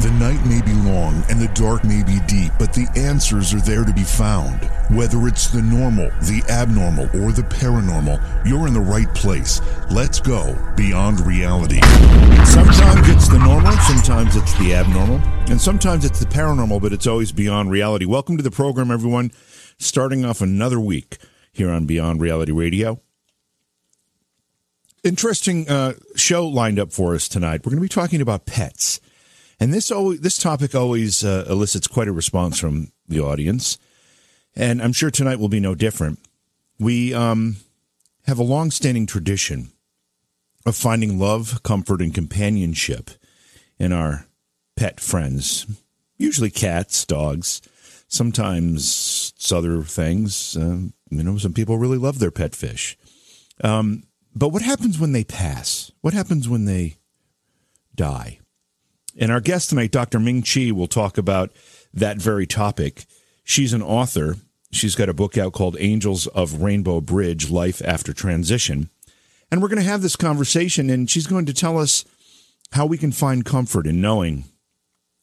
The night may be long and the dark may be deep, but the answers are there to be found. Whether it's the normal, the abnormal, or the paranormal, you're in the right place. Let's go beyond reality. Sometimes it's the normal, sometimes it's the abnormal, and sometimes it's the paranormal, but it's always beyond reality. Welcome to the program, everyone. Starting off another week here on Beyond Reality Radio. Interesting show lined up for us tonight. We're going to be talking about pets. And this topic always elicits quite a response from the audience, and I'm sure tonight will be no different. We have a long-standing tradition of finding love, comfort, and companionship in our pet friends, usually cats, dogs, sometimes it's other things. Some people really love their pet fish. But what happens when they pass? What happens when they die? And our guest tonight, Dr. Ming Qi, will talk about that very topic. She's an author. She's got a book out called Angels of Rainbow Bridge, Life After Transition. And we're going to have this conversation, and she's going to tell us how we can find comfort in knowing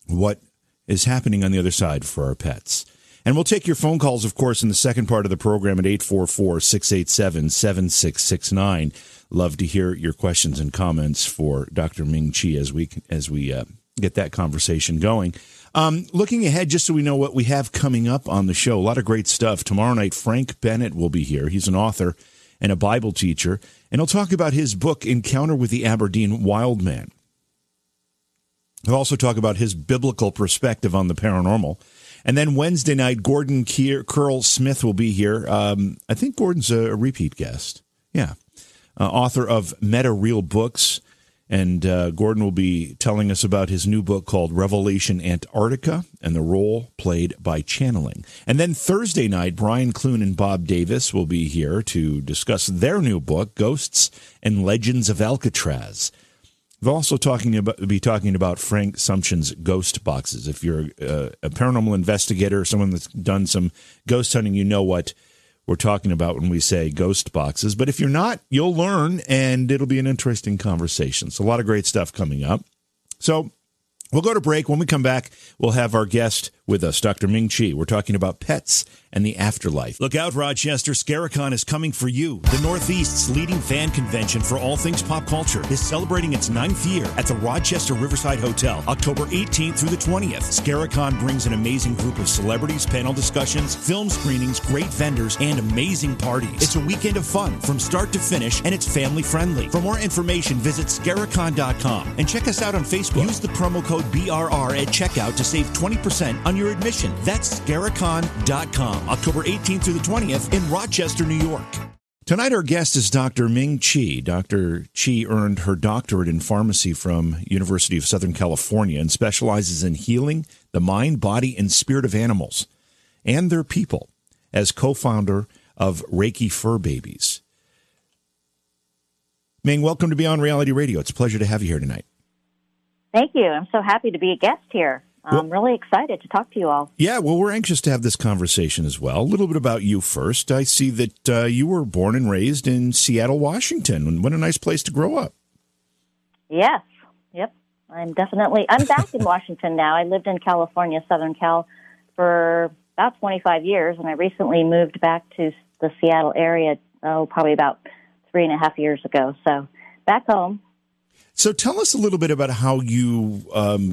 what is happening on the other side for our pets. And we'll take your phone calls, of course, in the second part of the program at 844-687-7669. Love to hear your questions and comments for Dr. Ming Qi as we get that conversation going. Looking ahead, just so we know what we have coming up on the show, a lot of great stuff. Tomorrow night, Frank Bennett will be here. He's an author and a Bible teacher, and he'll talk about his book, Encounter with the Aberdeen Wild Man. He'll also talk about his biblical perspective on the paranormal. And then Wednesday night, Gordon Keir, Curl Smith will be here. I think Gordon's a repeat guest. Yeah. Author of Meta Real Books, and Gordon will be telling us about his new book called Revelation Antarctica and the role played by channeling. And then Thursday night, Brian Clune and Bob Davis will be here to discuss their new book, Ghosts and Legends of Alcatraz. We're also talking about Frank Sumption's ghost boxes. If you're a paranormal investigator or someone that's done some ghost hunting, you know what we're talking about when we say ghost boxes. But if you're not, you'll learn, and it'll be an interesting conversation. So a lot of great stuff coming up. So we'll go to break. When we come back, we'll have our guest with us, Dr. Ming Qi. We're talking about pets and the afterlife. Look out, Rochester. ScareCon is coming for you. The Northeast's leading fan convention for all things pop culture is celebrating its 9th year at the Rochester Riverside Hotel, October 18th through the 20th. ScareCon brings an amazing group of celebrities, panel discussions, film screenings, great vendors, and amazing parties. It's a weekend of fun from start to finish, and it's family-friendly. For more information, visit ScareCon.com and check us out on Facebook. Use the promo code BRR at checkout to save 20% on your admission. That's ScareCon.com. October 18th through the 20th in Rochester, New York. Tonight, our guest is Dr. Ming Qi. Dr. Qi earned her doctorate in pharmacy from University of Southern California and specializes in healing the mind, body, and spirit of animals and their people as co-founder of Reiki Fur Babies. Ming, welcome to Beyond Reality Radio. It's a pleasure to have you here tonight. Thank you. I'm so happy to be a guest here. I'm really excited to talk to you all. Yeah, well, we're anxious to have this conversation as well. A little bit about you first. I see that you were born and raised in Seattle, Washington. What a nice place to grow up. Yes. Yep. I'm back in Washington now. I lived in California, Southern Cal, for about 25 years, and I recently moved back to the Seattle area, probably about 3.5 years ago. So back home. So tell us a little bit about how you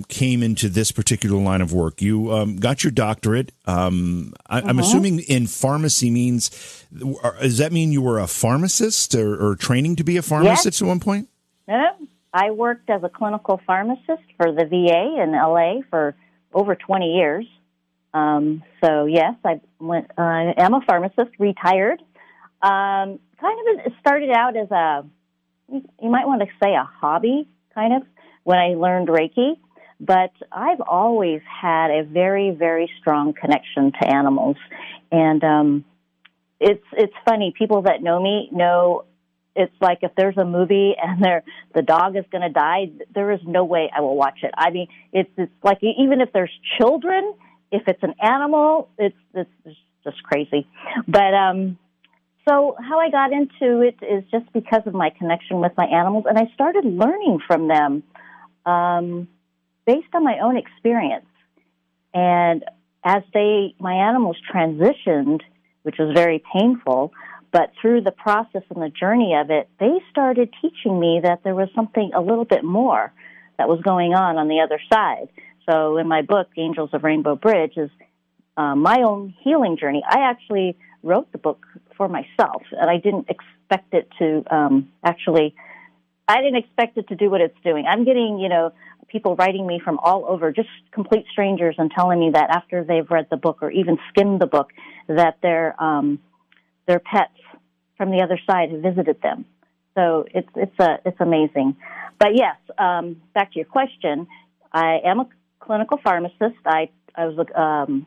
came into this particular line of work. You got your doctorate. I'm assuming in pharmacy means, does that mean you were a pharmacist or training to be a pharmacist at one point? No. I worked as a clinical pharmacist for the VA in L.A. for over 20 years. I am a pharmacist, retired. It started out as a hobby, kind of. when I learned Reiki, but I've always had a very, very strong connection to animals. And it's funny, people that know me know it's like if there's a movie and the dog is going to die, there is no way I will watch it. I mean, it's like even if there's children, if it's an animal, it's just crazy. But so how I got into it is just because of my connection with my animals, and I started learning from them based on my own experience. And as my animals transitioned, which was very painful, but through the process and the journey of it, they started teaching me that there was something a little bit more that was going on the other side. So in my book, Angels of Rainbow Bridge, is my own healing journey. I actually wrote the book for myself, and I didn't expect it to do what it's doing. I'm getting, people writing me from all over, just complete strangers, and telling me that after they've read the book or even skimmed the book, that their pets from the other side have visited them. So it's amazing. But yes, back to your question, I am a clinical pharmacist. I was an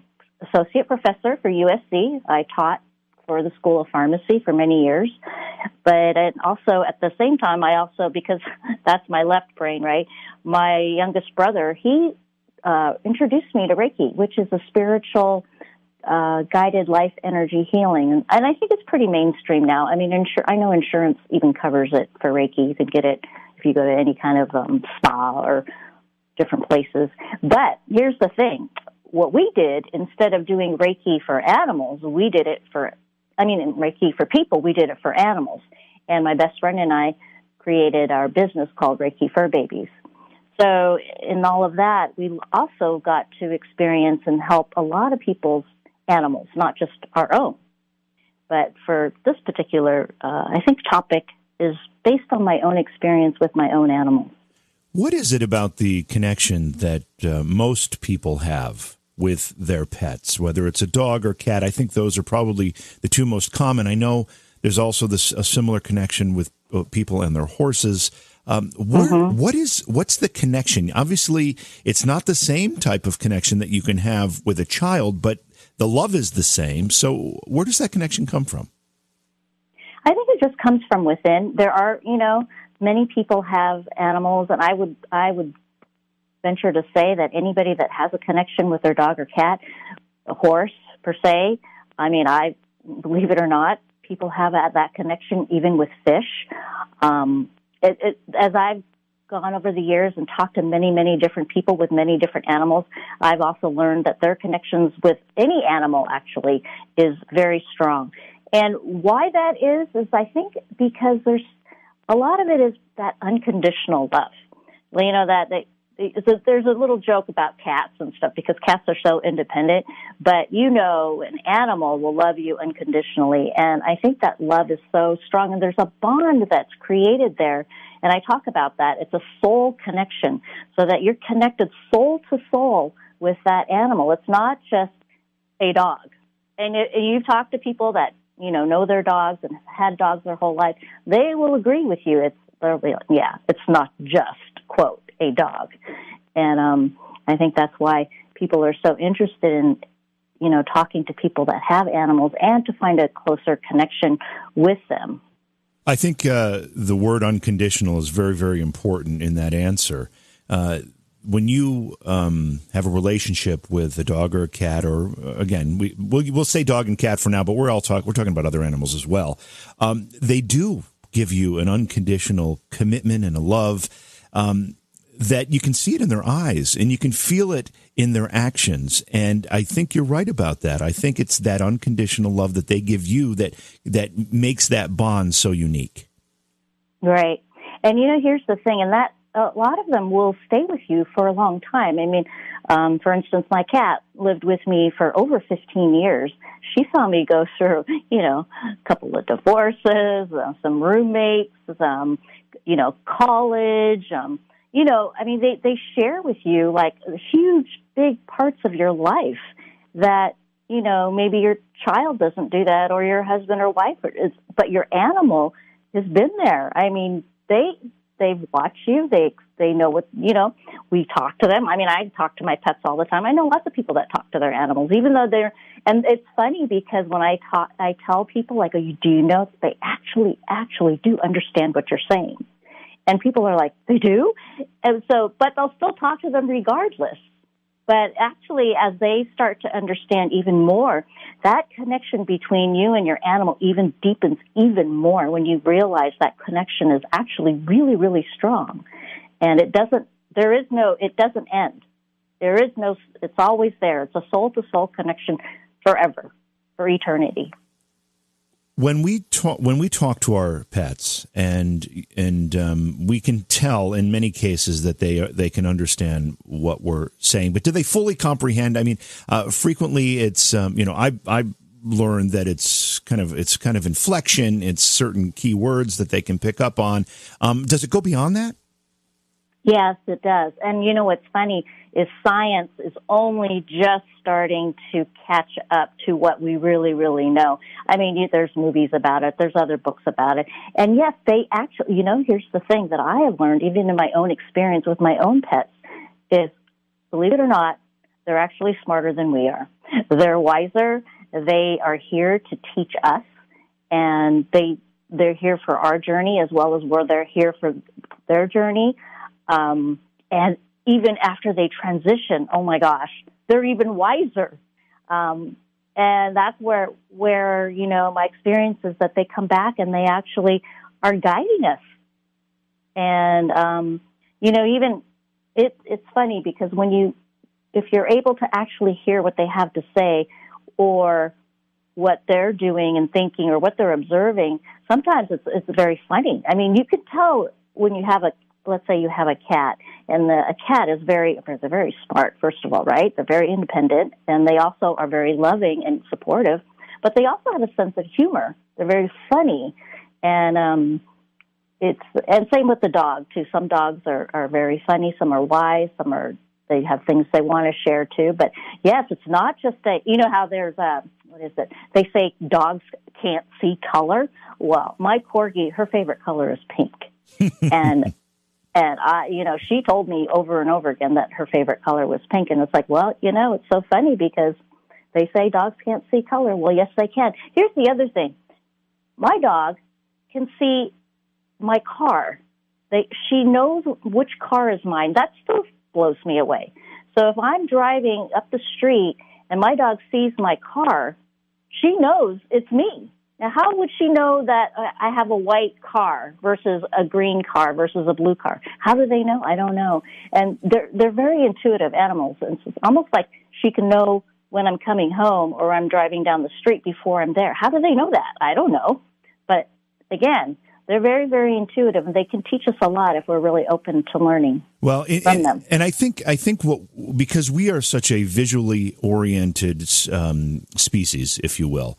associate professor for USC. I taught for the School of Pharmacy for many years. But also at the same time, because that's my left brain, right? My youngest brother, he introduced me to Reiki, which is a spiritual guided life energy healing. And I think it's pretty mainstream now. I mean, I know insurance even covers it for Reiki. You can get it if you go to any kind of spa or different places. But here's the thing. What we did, instead of doing Reiki for animals, Reiki for people, we did it for animals. And my best friend and I created our business called Reiki Fur Babies. So in all of that, we also got to experience and help a lot of people's animals, not just our own. But for this particular, I think, topic is based on my own experience with my own animals. What is it about the connection that most people have with their pets, whether it's a dog or cat? I think those are probably the two most common. I know there's also a similar connection with people and their horses. What's the connection? Obviously, it's not the same type of connection that you can have with a child, but the love is the same. So where does that connection come from? I think it just comes from within. There are, many people have animals, and I would venture to say that anybody that has a connection with their dog or cat, a horse per se, I believe it or not, people have that connection even with fish. As I've gone over the years and talked to many, many different people with many different animals, I've also learned that their connections with any animal actually is very strong. And why that is I think because there's a lot of it is that unconditional love. Well, there's a little joke about cats and stuff because cats are so independent, but an animal will love you unconditionally. And I think that love is so strong, and there's a bond that's created there. And I talk about that. It's a soul connection, so that you're connected soul to soul with that animal. It's not just a dog. And you've talked to people that know their dogs and had dogs their whole life, they will agree with you. It's not just, quote, a dog. And I think that's why people are so interested in, talking to people that have animals and to find a closer connection with them. I think the word unconditional is very, very important in that answer. When you have a relationship with a dog or a cat, or again, we'll say dog and cat for now, but we're talking about other animals as well. They do give you an unconditional commitment and a love that you can see it in their eyes and you can feel it in their actions. And I think you're right about that. I think it's that unconditional love that they give you that makes that bond so unique. Right. And here's the thing, and that a lot of them will stay with you for a long time. For instance, my cat lived with me for over 15 years. She saw me go through, a couple of divorces, some roommates, college. They share with you like huge, big parts of your life that, maybe your child doesn't do that, or your husband or wife, but your animal has been there. I mean, they they watch you. They know what, you know, we talk to them. I mean, I talk to my pets all the time. I know lots of people that talk to their animals, even though they're, and it's funny because when I talk, I tell people like, oh, you do know, they actually do understand what you're saying. And people are like, they do? And so, but they'll still talk to them regardless. But actually, as they start to understand even more, that connection between you and your animal even deepens even more when you realize that connection is actually really, really strong. And it doesn't end. There is no, it's always there. It's a soul-to-soul connection forever, for eternity. When we talk to our pets, and we can tell in many cases that they can understand what we're saying, but do they fully comprehend? I mean, frequently it's I learned that it's kind of inflection, it's certain key words that they can pick up on. Does it go beyond that? Yes, it does. And you know what's funny is science is only just starting to catch up to what we really, really know. I mean, there's movies about it. There's other books about it. And yes, they actually, you know, here's the thing that I have learned, even in my own experience with my own pets, is, believe it or not, they're actually smarter than we are. They're wiser. They are here to teach us. And they're here for our journey as well as where they're here for their journey. And even after they transition, oh my gosh, they're even wiser. And that's where, you know, my experience is that they come back and they actually are guiding us. And, you know, even it's funny because if you're able to actually hear what they have to say or what they're doing and thinking or what they're observing, sometimes it's very funny. I mean, you could tell when you have let's say you have a cat, and a cat they're very smart, first of all, right? They're very independent, and they also are very loving and supportive, but they also have a sense of humor. They're very funny, and same with the dog, too. Some dogs are very funny, some are wise, they have things they want to share, too, but yes, it's not just you know how there's they say dogs can't see color? Well, my corgi, her favorite color is pink, And I, you know, she told me over and over again that her favorite color was pink. And it's like, well, you know, it's so funny because they say dogs can't see color. Well, yes, they can. Here's the other thing. My dog can see my car. She knows which car is mine. That still blows me away. So if I'm driving up the street and my dog sees my car, she knows it's me. Now, how would she know that I have a white car versus a green car versus a blue car? How do they know? I don't know. And they're very intuitive animals. And it's almost like she can know when I'm coming home or I'm driving down the street before I'm there. How do they know that? I don't know. But again, they're very, very intuitive, and they can teach us a lot if we're really open to learning from them. And I think because we are such a visually oriented species, if you will.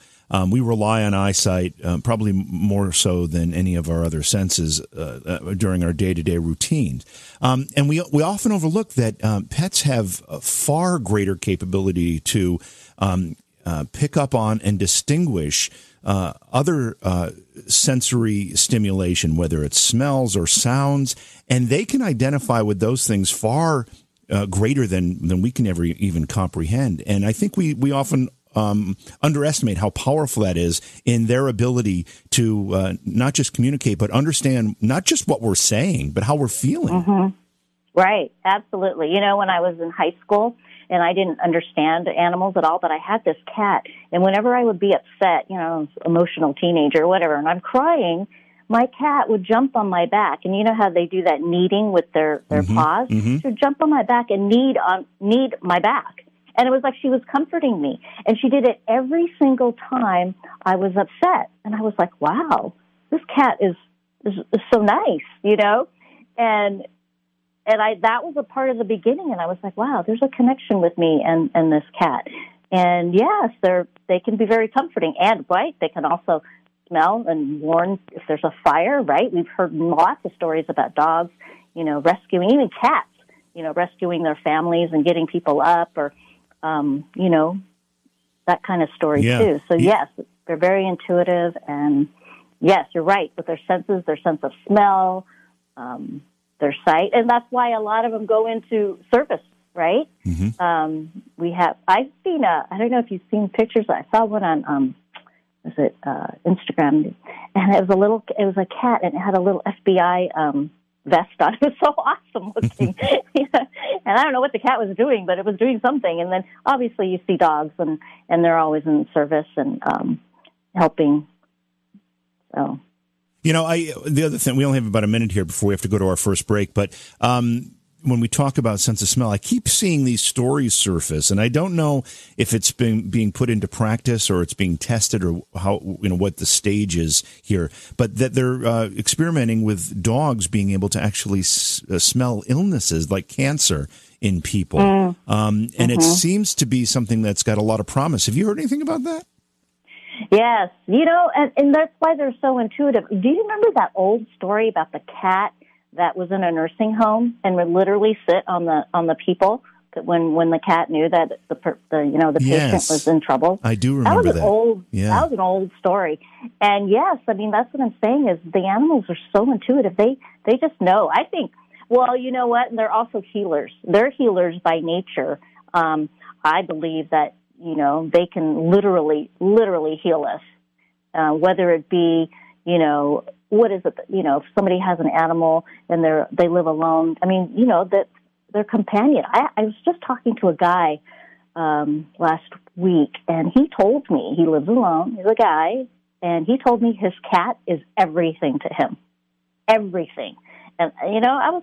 We rely on eyesight probably more so than any of our other senses during our day-to-day routines. And we often overlook that pets have a far greater capability to pick up on and distinguish other sensory stimulation, whether it's smells or sounds, and they can identify with those things far greater than we can ever even comprehend. And I think we often underestimate how powerful that is in their ability to not just communicate, but understand not just what we're saying, but how we're feeling. Mm-hmm. Right. Absolutely. You know, when I was in high school and I didn't understand animals at all, but I had this cat, and whenever I would be upset, you know, emotional teenager or whatever, and I'm crying, my cat would jump on my back. And you know how they do that kneading with their mm-hmm. paws? Mm-hmm. She would jump on my back and knead my back. And it was like she was comforting me. And she did it every single time I was upset. And I was like, wow, this cat is so nice, you know? And that was a part of the beginning. And I was like, wow, there's a connection with me and this cat. And yes, they can be very comforting. And, right, they can also smell and warn if there's a fire, right? We've heard lots of stories about dogs, you know, rescuing, even cats, you know, rescuing their families and getting people up or, you know, that kind of story, too. So, yes, they're very intuitive. And, yes, you're right. With their senses, their sense of smell, their site, and that's why a lot of them go into service, right? Mm-hmm. I've seen I don't know if you've seen pictures. I saw one on Instagram, and it was a cat, and it had a little FBI vest on. It was so awesome looking. Yeah. And I don't know what the cat was doing, but it was doing something. And then obviously you see dogs, and they're always in service and helping. So. You know, the other thing, we only have about a minute here before we have to go to our first break, but when we talk about sense of smell, I keep seeing these stories surface, and I don't know if it's being put into practice or it's being tested or how, you know, what the stage is here, but that they're experimenting with dogs being able to actually smell illnesses like cancer in people. And it seems to be something that's got a lot of promise. Have you heard anything about that? Yes, you know, and that's why they're so intuitive. Do you remember that old story about the cat that was in a nursing home and would literally sit on the people that when the cat knew that the patient was in trouble? I do remember that. That was an old story. And yes, I mean, that's what I'm saying is the animals are so intuitive. They just know. I think, well, you know what? And they're also healers. They're healers by nature. I believe that, you know, they can literally heal us, whether it be, you know, what is it, you know, if somebody has an animal and they live alone, I mean, you know, that their companion. I was just talking to a guy last week, and he told me he lives alone. He's a guy, and he told me his cat is everything to him, everything. And, you know, I was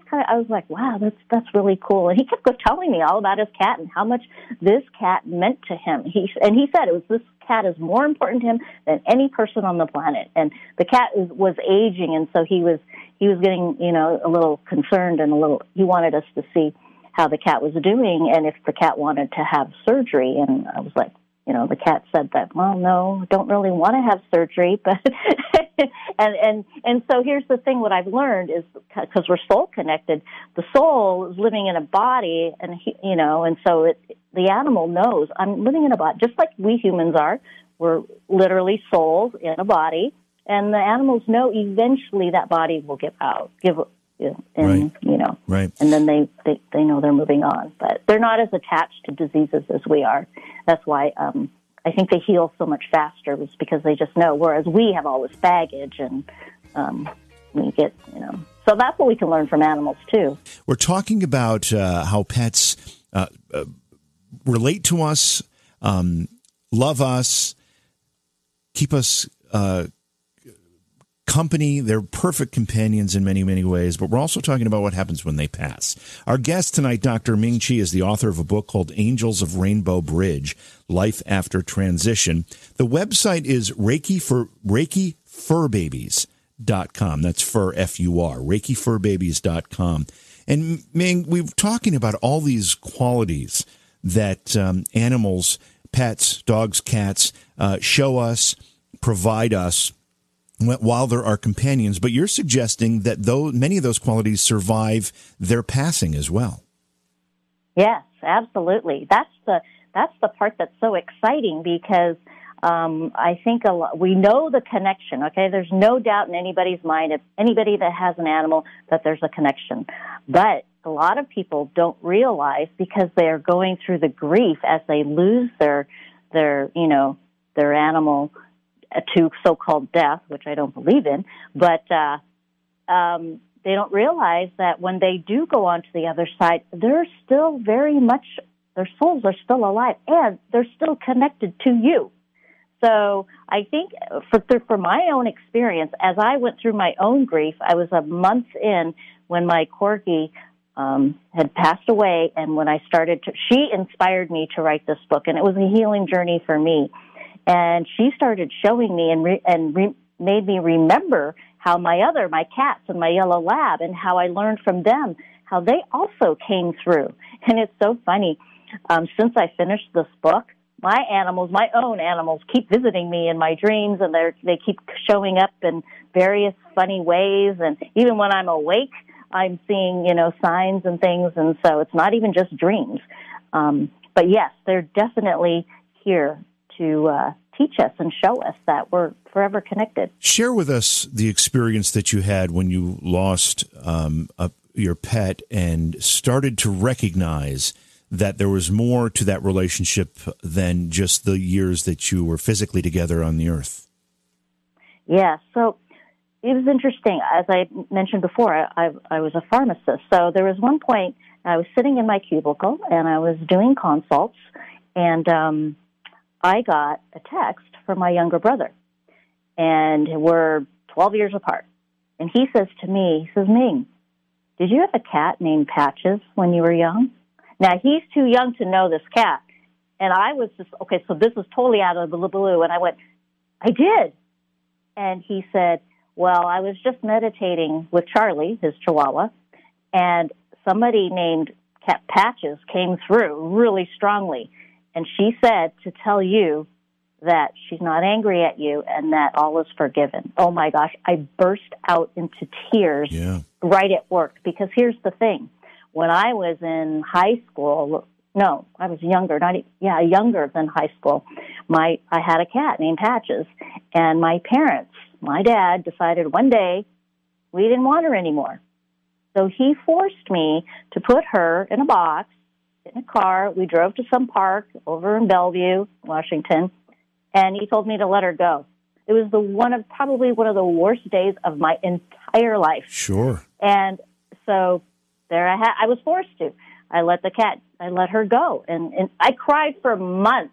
like, wow, that's really cool. And he kept telling me all about his cat and how much this cat meant to him. He said it was, this cat is more important to him than any person on the planet. And the cat was aging. And so he was getting, you know, a little concerned and he wanted us to see how the cat was doing and if the cat wanted to have surgery. And I was like, you know, the cat said that, well, no, don't really want to have surgery, but, and so here's the thing, what I've learned is, because we're soul connected, the soul is living in a body, and, you know, and so the animal knows, I'm living in a body, just like we humans are, we're literally souls in a body, and the animals know eventually that body will give out, and then they know they're moving on, but they're not as attached to diseases as we are. That's why I think they heal so much faster, is because they just know, whereas we have all this baggage and we get, you know. So that's what we can learn from animals, too. We're talking about how pets relate to us, love us, keep us company. They're perfect companions in many, many ways, but we're also talking about what happens when they pass. Our guest tonight, Dr. Ming Qi, is the author of a book called Angels of Rainbow Bridge, Life After Transition. The website is ReikiFurBabies.com. That's fur, F-U-R, ReikiFurBabies.com. And Ming, we're talking about all these qualities that animals, pets, dogs, cats, show us, provide us, while they're our companions, but you're suggesting that many of those qualities survive their passing as well. Yes, absolutely. That's the part that's so exciting, because I think we know the connection. Okay, there's no doubt in anybody's mind, if anybody that has an animal, that there's a connection. But a lot of people don't realize, because they are going through the grief as they lose their animal to so-called death, which I don't believe in, but they don't realize that when they do go on to the other side, they're still very much, their souls are still alive, and they're still connected to you. So I think for my own experience, as I went through my own grief, I was a month in when my corgi had passed away, and when I started she inspired me to write this book, and it was a healing journey for me. And she started showing me and made me remember how my cats and my yellow lab, and how I learned from them how they also came through. And it's so funny. Since I finished this book, my own animals keep visiting me in my dreams, and they keep showing up in various funny ways. And even when I'm awake, I'm seeing, you know, signs and things. And so it's not even just dreams. But yes, they're definitely here to teach us and show us that we're forever connected. Share with us the experience that you had when you lost your pet and started to recognize that there was more to that relationship than just the years that you were physically together on the earth. Yeah, so it was interesting. As I mentioned before, I was a pharmacist. So there was one point I was sitting in my cubicle and I was doing consults, and I got a text from my younger brother, and we're 12 years apart. And he says to me, he says, "Ming, did you have a cat named Patches when you were young?" Now, he's too young to know this cat. And I was just, okay, so this was totally out of the blue. And I went, "I did." And he said, "Well, I was just meditating with Charlie," his chihuahua, "and somebody named Cat Patches came through really strongly. And she said to tell you that she's not angry at you and that all is forgiven." Oh, my gosh. I burst out into tears right at work, because here's the thing. When I was in high school, no, I was younger, younger than high school, I had a cat named Patches, and my parents, my dad, decided one day we didn't want her anymore. So he forced me to put her in a box, in a car. We drove to some park over in Bellevue, Washington, and he told me to let her go. It was probably one of the worst days of my entire life. Sure. And so there I was forced to. I let her go, and I cried for months.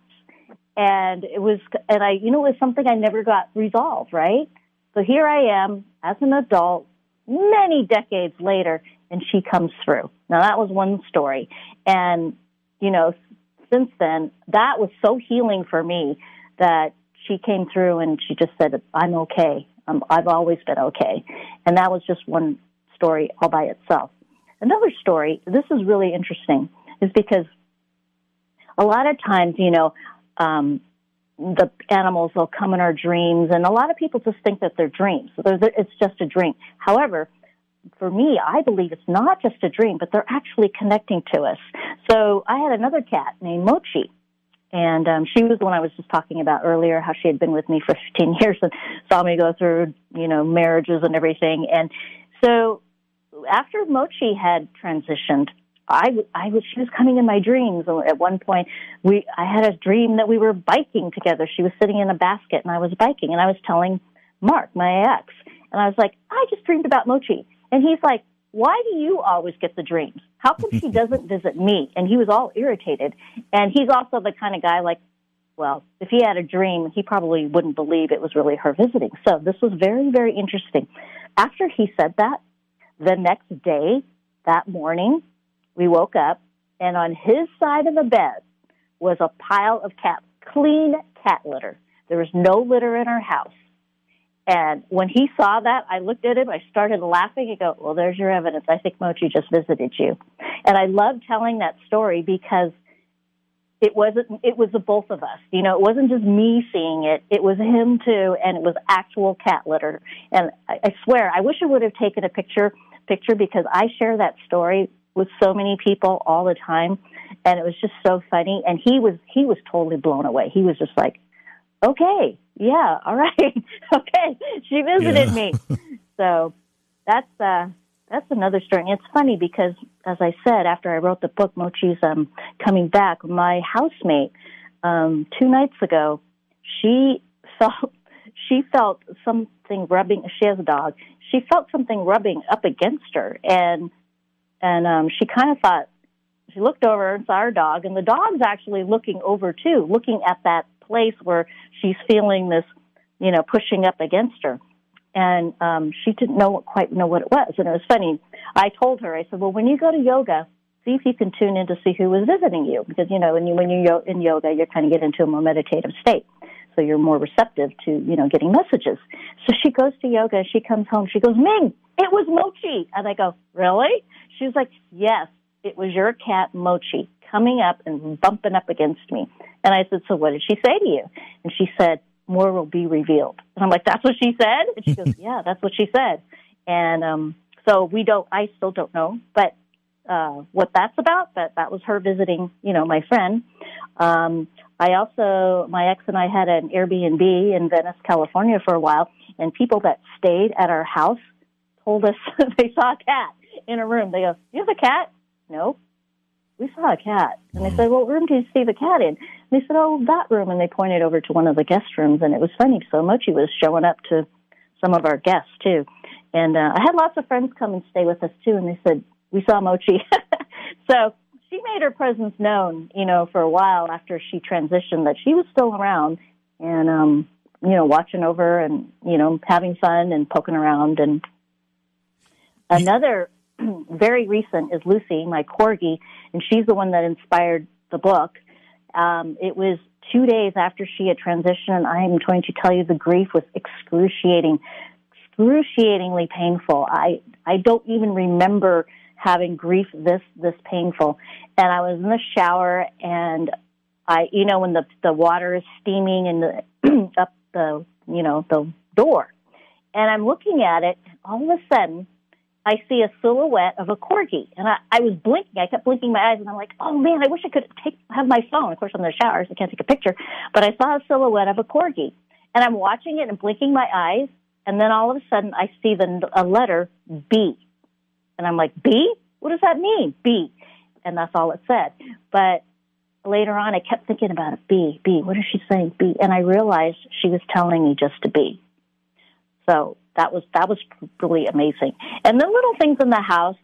And it was, and I, you know, it was something I never got resolved, right? So here I am as an adult, many decades later, and she comes through. Now that was one story, and you know, since then, that was so healing for me that she came through and she just said, "I'm okay. I've always been okay," and that was just one story all by itself. Another story, this is really interesting, is because a lot of times, you know, the animals will come in our dreams, and a lot of people just think that they're dreams. It's just a dream. However, for me, I believe it's not just a dream, but they're actually connecting to us. So I had another cat named Mochi, and she was the one I was just talking about earlier, how she had been with me for 15 years and saw me go through, you know, marriages and everything. And so after Mochi had transitioned, she was coming in my dreams. At one point, I had a dream that we were biking together. She was sitting in a basket, and I was biking, and I was telling Mark, my ex, and I was like, "I just dreamed about Mochi." And he's like, "Why do you always get the dreams? How come she doesn't visit me?" And he was all irritated. And he's also the kind of guy, like, well, if he had a dream, he probably wouldn't believe it was really her visiting. So this was very, very interesting. After he said that, the next day, that morning, we woke up, and on his side of the bed was a pile of clean cat litter. There was no litter in our house. And when he saw that, I looked at him, I started laughing, and go, "Well, there's your evidence. I think Mochi just visited you." And I love telling that story because it was the both of us. You know, it wasn't just me seeing it. It was him, too, and it was actual cat litter. And I swear, I wish I would have taken a picture because I share that story with so many people all the time, and it was just so funny. And he was totally blown away. He was just like, "Okay, yeah, all right, okay, she visited me." So that's another story. And it's funny because, as I said, after I wrote the book, Mochi's coming back. My housemate 2 nights ago, she felt something rubbing. She has a dog. She felt something rubbing up against her, and she kind of thought, she looked over and saw her dog, and the dog's actually looking over too, looking at that place where she's feeling this, you know, pushing up against her. And she didn't quite know what it was. And it was funny. I told her, I said, "Well, when you go to yoga, see if you can tune in to see who is visiting you. Because, you know, when you're in yoga, you kind of get into a more meditative state. So you're more receptive to, you know, getting messages." So she goes to yoga. She comes home. She goes, "Ming, it was Mochi." And I go, "Really?" She was like, "Yes, it was your cat, Mochi, coming up and bumping up against me." And I said, "So what did she say to you?" And she said, "More will be revealed." And I'm like, "That's what she said?" And she goes, "Yeah, that's what she said." And so I still don't know, but what that's about, but that was her visiting, you know, my friend. I also, my ex and I had an Airbnb in Venice, California for a while, and people that stayed at our house told us they saw a cat in a room. They go, "You have a cat?" "No, we saw a cat." And they said, "What room do you see the cat in?" And they said, "Oh, that room." And they pointed over to one of the guest rooms, and it was funny. So Mochi was showing up to some of our guests, too. And I had lots of friends come and stay with us, too, and they said, "We saw Mochi." So she made her presence known, you know, for a while after she transitioned, that she was still around and, you know, watching over and, you know, having fun and poking around. And another very recent is Lucy, my corgi, and she's the one that inspired the book. It was 2 days after she had transitioned, and I am going to tell you the grief was excruciatingly painful. I don't even remember having grief this painful. And I was in the shower, and I, you know, when the water is steaming and up the, you know, the door, and I'm looking at it, all of a sudden I see a silhouette of a corgi, and I was blinking. I kept blinking my eyes, and I'm like, "Oh man, I wish I could have my phone." Of course, I'm in the shower, so I can't take a picture, but I saw a silhouette of a corgi, and I'm watching it and blinking my eyes. And then all of a sudden I see a letter B. And I'm like, "B? What does that mean? B?" And that's all it said. But later on, I kept thinking about it. B, B, what is she saying? B. And I realized she was telling me just to be. So that was really amazing. And the little things in the house,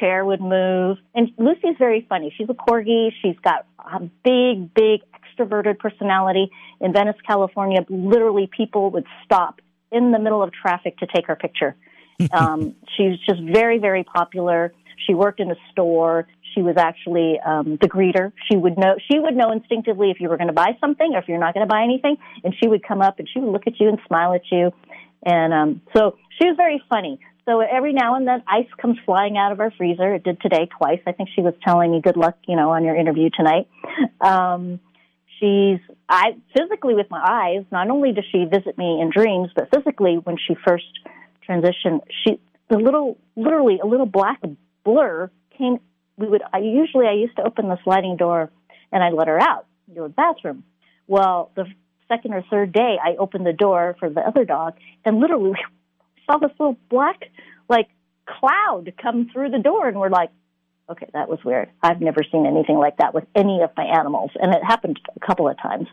chair would move. And Lucy's very funny. She's a corgi. She's got a big, big extroverted personality. In Venice, California, literally people would stop in the middle of traffic to take her picture. She's just very, very popular. She worked in a store. She was actually the greeter. She would know instinctively if you were going to buy something or if you're not going to buy anything. And she would come up and she would look at you and smile at you. And so she was very funny. So every now and then, ice comes flying out of our freezer. It did today twice. I think she was telling me, "Good luck, you know, on your interview tonight." She's physically with my eyes. Not only does she visit me in dreams, but physically when she first transition, literally a little black blur came. I used to open the sliding door and I'd let her out to the bathroom. Well, the second or third day, I opened the door for the other dog and literally saw this little black cloud come through the door, and we're like, "Okay, that was weird. I've never seen anything like that with any of my animals," and it happened a couple of times.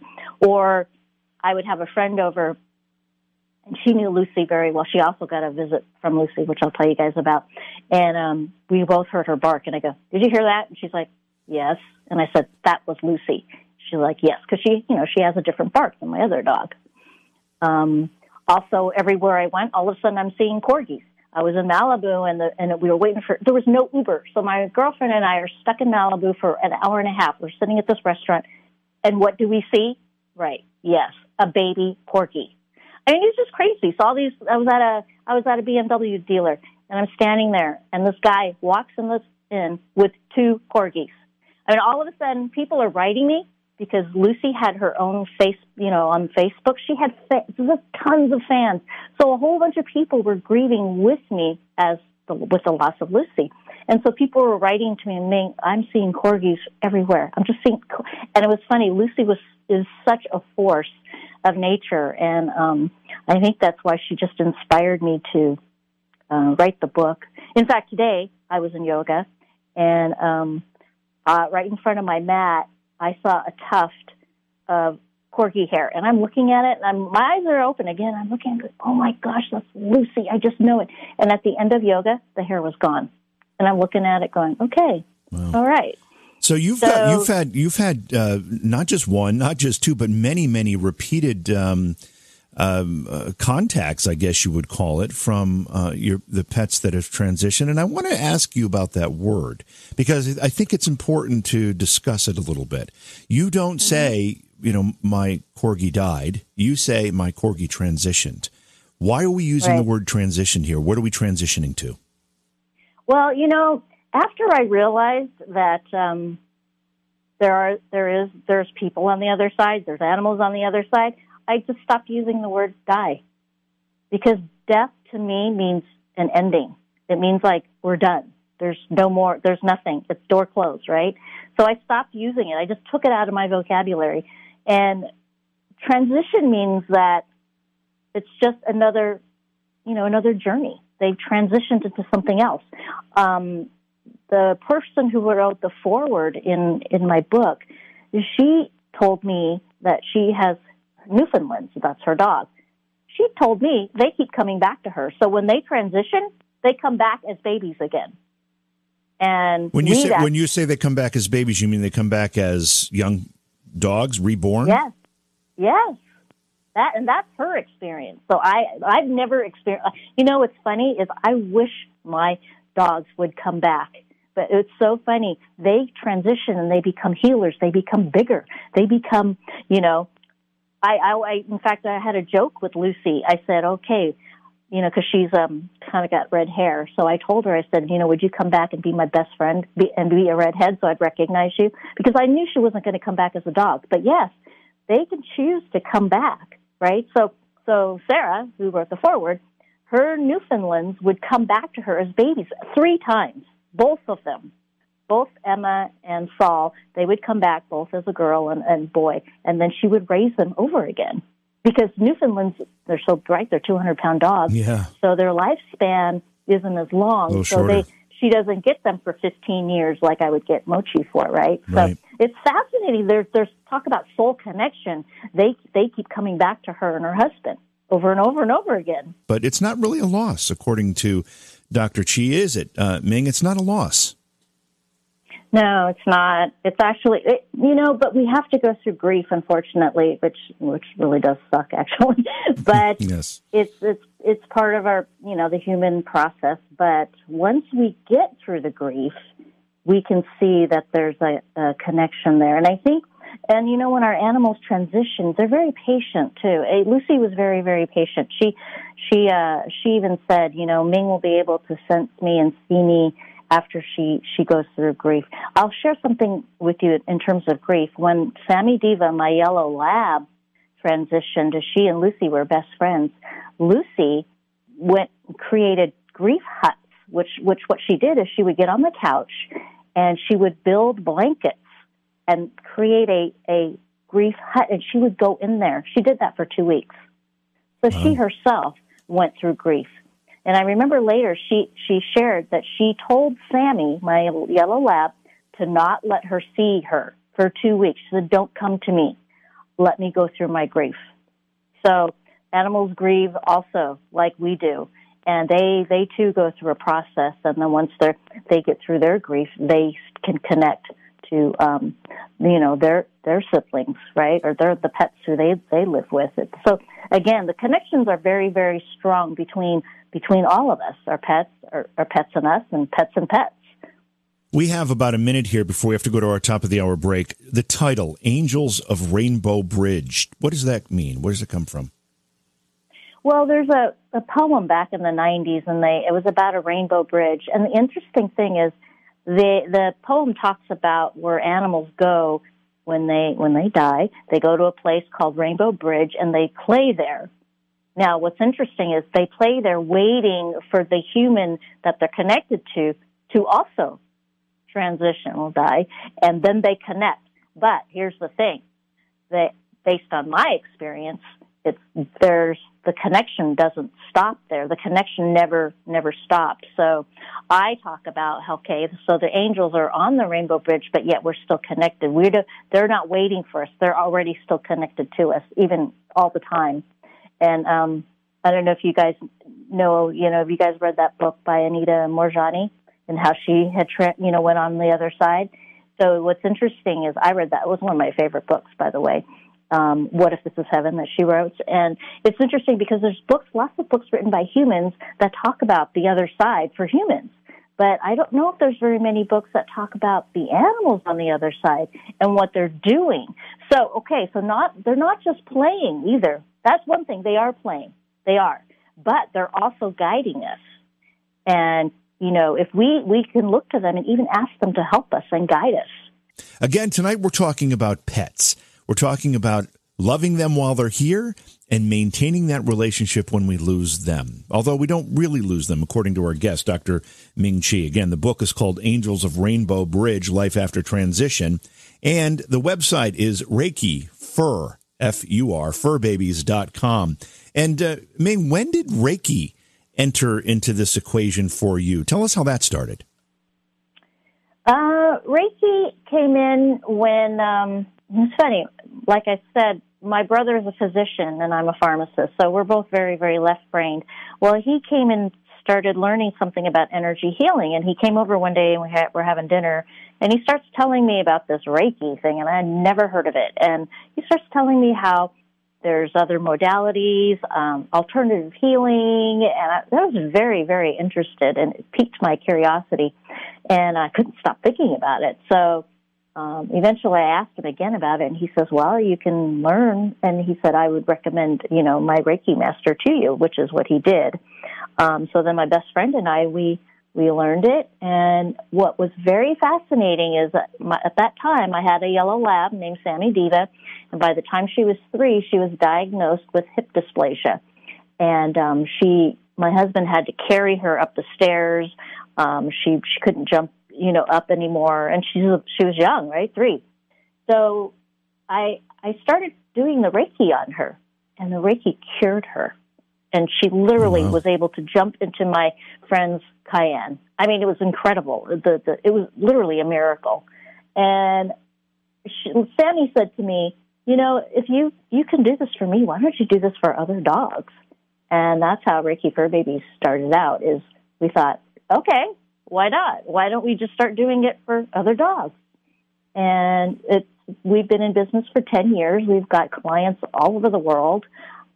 Or I would have a friend over, and she knew Lucy very well. She also got a visit from Lucy, which I'll tell you guys about. And we both heard her bark. And I go, "Did you hear that?" And she's like, "Yes." And I said, "That was Lucy." She's like, "Yes," because she has a different bark than my other dog. Also, everywhere I went, all of a sudden I'm seeing corgis. I was in Malibu, and we were waiting for. There was no Uber, so my girlfriend and I are stuck in Malibu for an hour and a half. We're sitting at this restaurant, and what do we see? Right? Yes, a baby corgi. I mean, it's just crazy. So all these, I was at a BMW dealer, and I'm standing there, and this guy walks in with two corgis. I mean, all of a sudden, people are writing me because Lucy had her own face, you know, on Facebook. She had tons of fans, so a whole bunch of people were grieving with me with the loss of Lucy, and so people were writing to me, and I'm seeing corgis everywhere. I'm just seeing, and it was funny. Lucy is such a force of nature, and I think that's why she just inspired me to write the book. In fact, today I was in yoga, and right in front of my mat, I saw a tuft of corgi hair, and I'm looking at it, and my eyes are open again. I'm looking, and oh my gosh, that's Lucy! I just know it. And at the end of yoga, the hair was gone, and I'm looking at it, going, "Okay, wow. All right." So you've had not just one, not just two, but many, many repeated contacts, I guess you would call it, from the pets that have transitioned. And I want to ask you about that word, because I think it's important to discuss it a little bit. You don't say, you know, "My corgi died." You say, "My corgi transitioned." Why are we using the word transition here? What are we transitioning to? Well, you know, after I realized that there's people on the other side, there's animals on the other side, I just stopped using the word "die," because death to me means an ending. It means like we're done. There's no more, there's nothing. It's door closed, right? So I stopped using it. I just took it out of my vocabulary. And transition means that it's just another, you know, another journey. They've transitioned into something else. The person who wrote the foreword in my book, she told me that she has Newfoundlands, that's her dog. She told me they keep coming back to her. So when they transition, they come back as babies again. And when you say they come back as babies, you mean they come back as young dogs, reborn? Yes, yes. That's her experience. So I've never experienced. You know what's funny is I wish my dogs would come back. But it's so funny. They transition and they become healers. They become bigger. They become, you know. In fact, I had a joke with Lucy. I said, okay, you know, because she's kind of got red hair. So I told her, I said, you know, would you come back and be my best friend and be a redhead so I'd recognize you? Because I knew she wasn't going to come back as a dog. But yes, they can choose to come back, right? So Sarah, who wrote the foreword, her Newfoundlands would come back to her as babies 3 times, both of them. Both Emma and Saul, they would come back both as a girl and boy, and then she would raise them over again. Because Newfoundlands, they're so bright, they're 200-pound dogs, yeah. So their lifespan isn't as long. So she doesn't get them for 15 years like I would get Mochi for, right? Right. So it's fascinating. There's talk about soul connection. They keep coming back to her and her husband over and over and over again. But it's not really a loss, according to Dr. Qi, is it, Ming? It's not a loss. No, it's not. It's actually, but we have to go through grief, unfortunately, which really does suck, actually. But yes. It's part of our, the human process. But once we get through the grief, we can see that there's a connection there. And I think, when our animals transition, they're very patient too. Lucy was very, very patient. She even said, Ming will be able to sense me and see me after she goes through grief. I'll share something with you in terms of grief. When Sammy Diva, my yellow lab, transitioned, she and Lucy were best friends. Lucy created grief huts, which what she did is she would get on the couch and she would build blankets and create a grief hut, and she would go in there. She did that for 2 weeks. So She herself went through grief. And I remember later she shared that she told Sammy, my yellow lab, to not let her see her for 2 weeks. She said, don't come to me. Let me go through my grief. So animals grieve also like we do. And they too go through a process. And then once they get through their grief, they can connect to, their siblings, right? Or the pets who they live with. So again, the connections are very, very strong between all of us, our pets and us, and pets and pets. We have about a minute here before we have to go to our top of the hour break. The title, Angels of Rainbow Bridge, what does that mean? Where does it come from? Well, there's a poem back in the 90s, and it was about a rainbow bridge. And the interesting thing is the poem talks about where animals go when they die. They go to a place called Rainbow Bridge, and they play there. Now, what's interesting is they play there waiting for the human that they're connected to also transition or die, and then they connect. But here's the thing, that based on my experience, the connection doesn't stop there. The connection never stopped. So I talk about so the angels are on the Rainbow Bridge, but yet we're still connected. They're not waiting for us. They're already still connected to us, even all the time. And I don't know if you guys know, have you guys read that book by Anita Morjani and how she had, went on the other side? So what's interesting is I read that. It was one of my favorite books, by the way, What If This Is Heaven, that she wrote. And it's interesting because there's lots of books written by humans that talk about the other side for humans. But I don't know if there's very many books that talk about the animals on the other side and what they're doing. So, they're not just playing either. That's one thing. They are playing. They are. But they're also guiding us. And, if we can look to them and even ask them to help us and guide us. Again, tonight we're talking about pets. We're talking about loving them while they're here and maintaining that relationship when we lose them. Although we don't really lose them, according to our guest, Dr. Ming Qi. Again, the book is called Angels of Rainbow Bridge, Life After Transition. And the website is Reiki Fur, F-U-R, furbabies.com. And Ming, when did Reiki enter into this equation for you? Tell us how that started. Reiki came in when, it's funny, like I said, my brother is a physician, and I'm a pharmacist, so we're both very, very left-brained. Well, he came and started learning something about energy healing, and he came over one day, and we're having dinner, and he starts telling me about this Reiki thing, and I had never heard of it. And he starts telling me how there's other modalities, alternative healing, and I was very, very interested, and it piqued my curiosity, and I couldn't stop thinking about it. So eventually I asked him again about it, and he says, well, you can learn. And he said, I would recommend, you know, my Reiki master to you, which is what he did. So then my best friend and I, we learned it. And what was very fascinating is that at that time I had a yellow lab named Sammy Diva. And by the time she was 3, she was diagnosed with hip dysplasia. And my husband had to carry her up the stairs. She couldn't jump, you know, up anymore. And she was young, right? 3. So I started doing the Reiki on her, and the Reiki cured her. And she literally was able to jump into my friend's Cayenne. I mean, it was incredible. It was literally a miracle. And Sammy said to me, you know, if you can do this for me, why don't you do this for other dogs? And that's how Reiki Fur Babies started out, is we thought, okay, why not? Why don't we just start doing it for other dogs? And we've been in business for 10 years. We've got clients all over the world.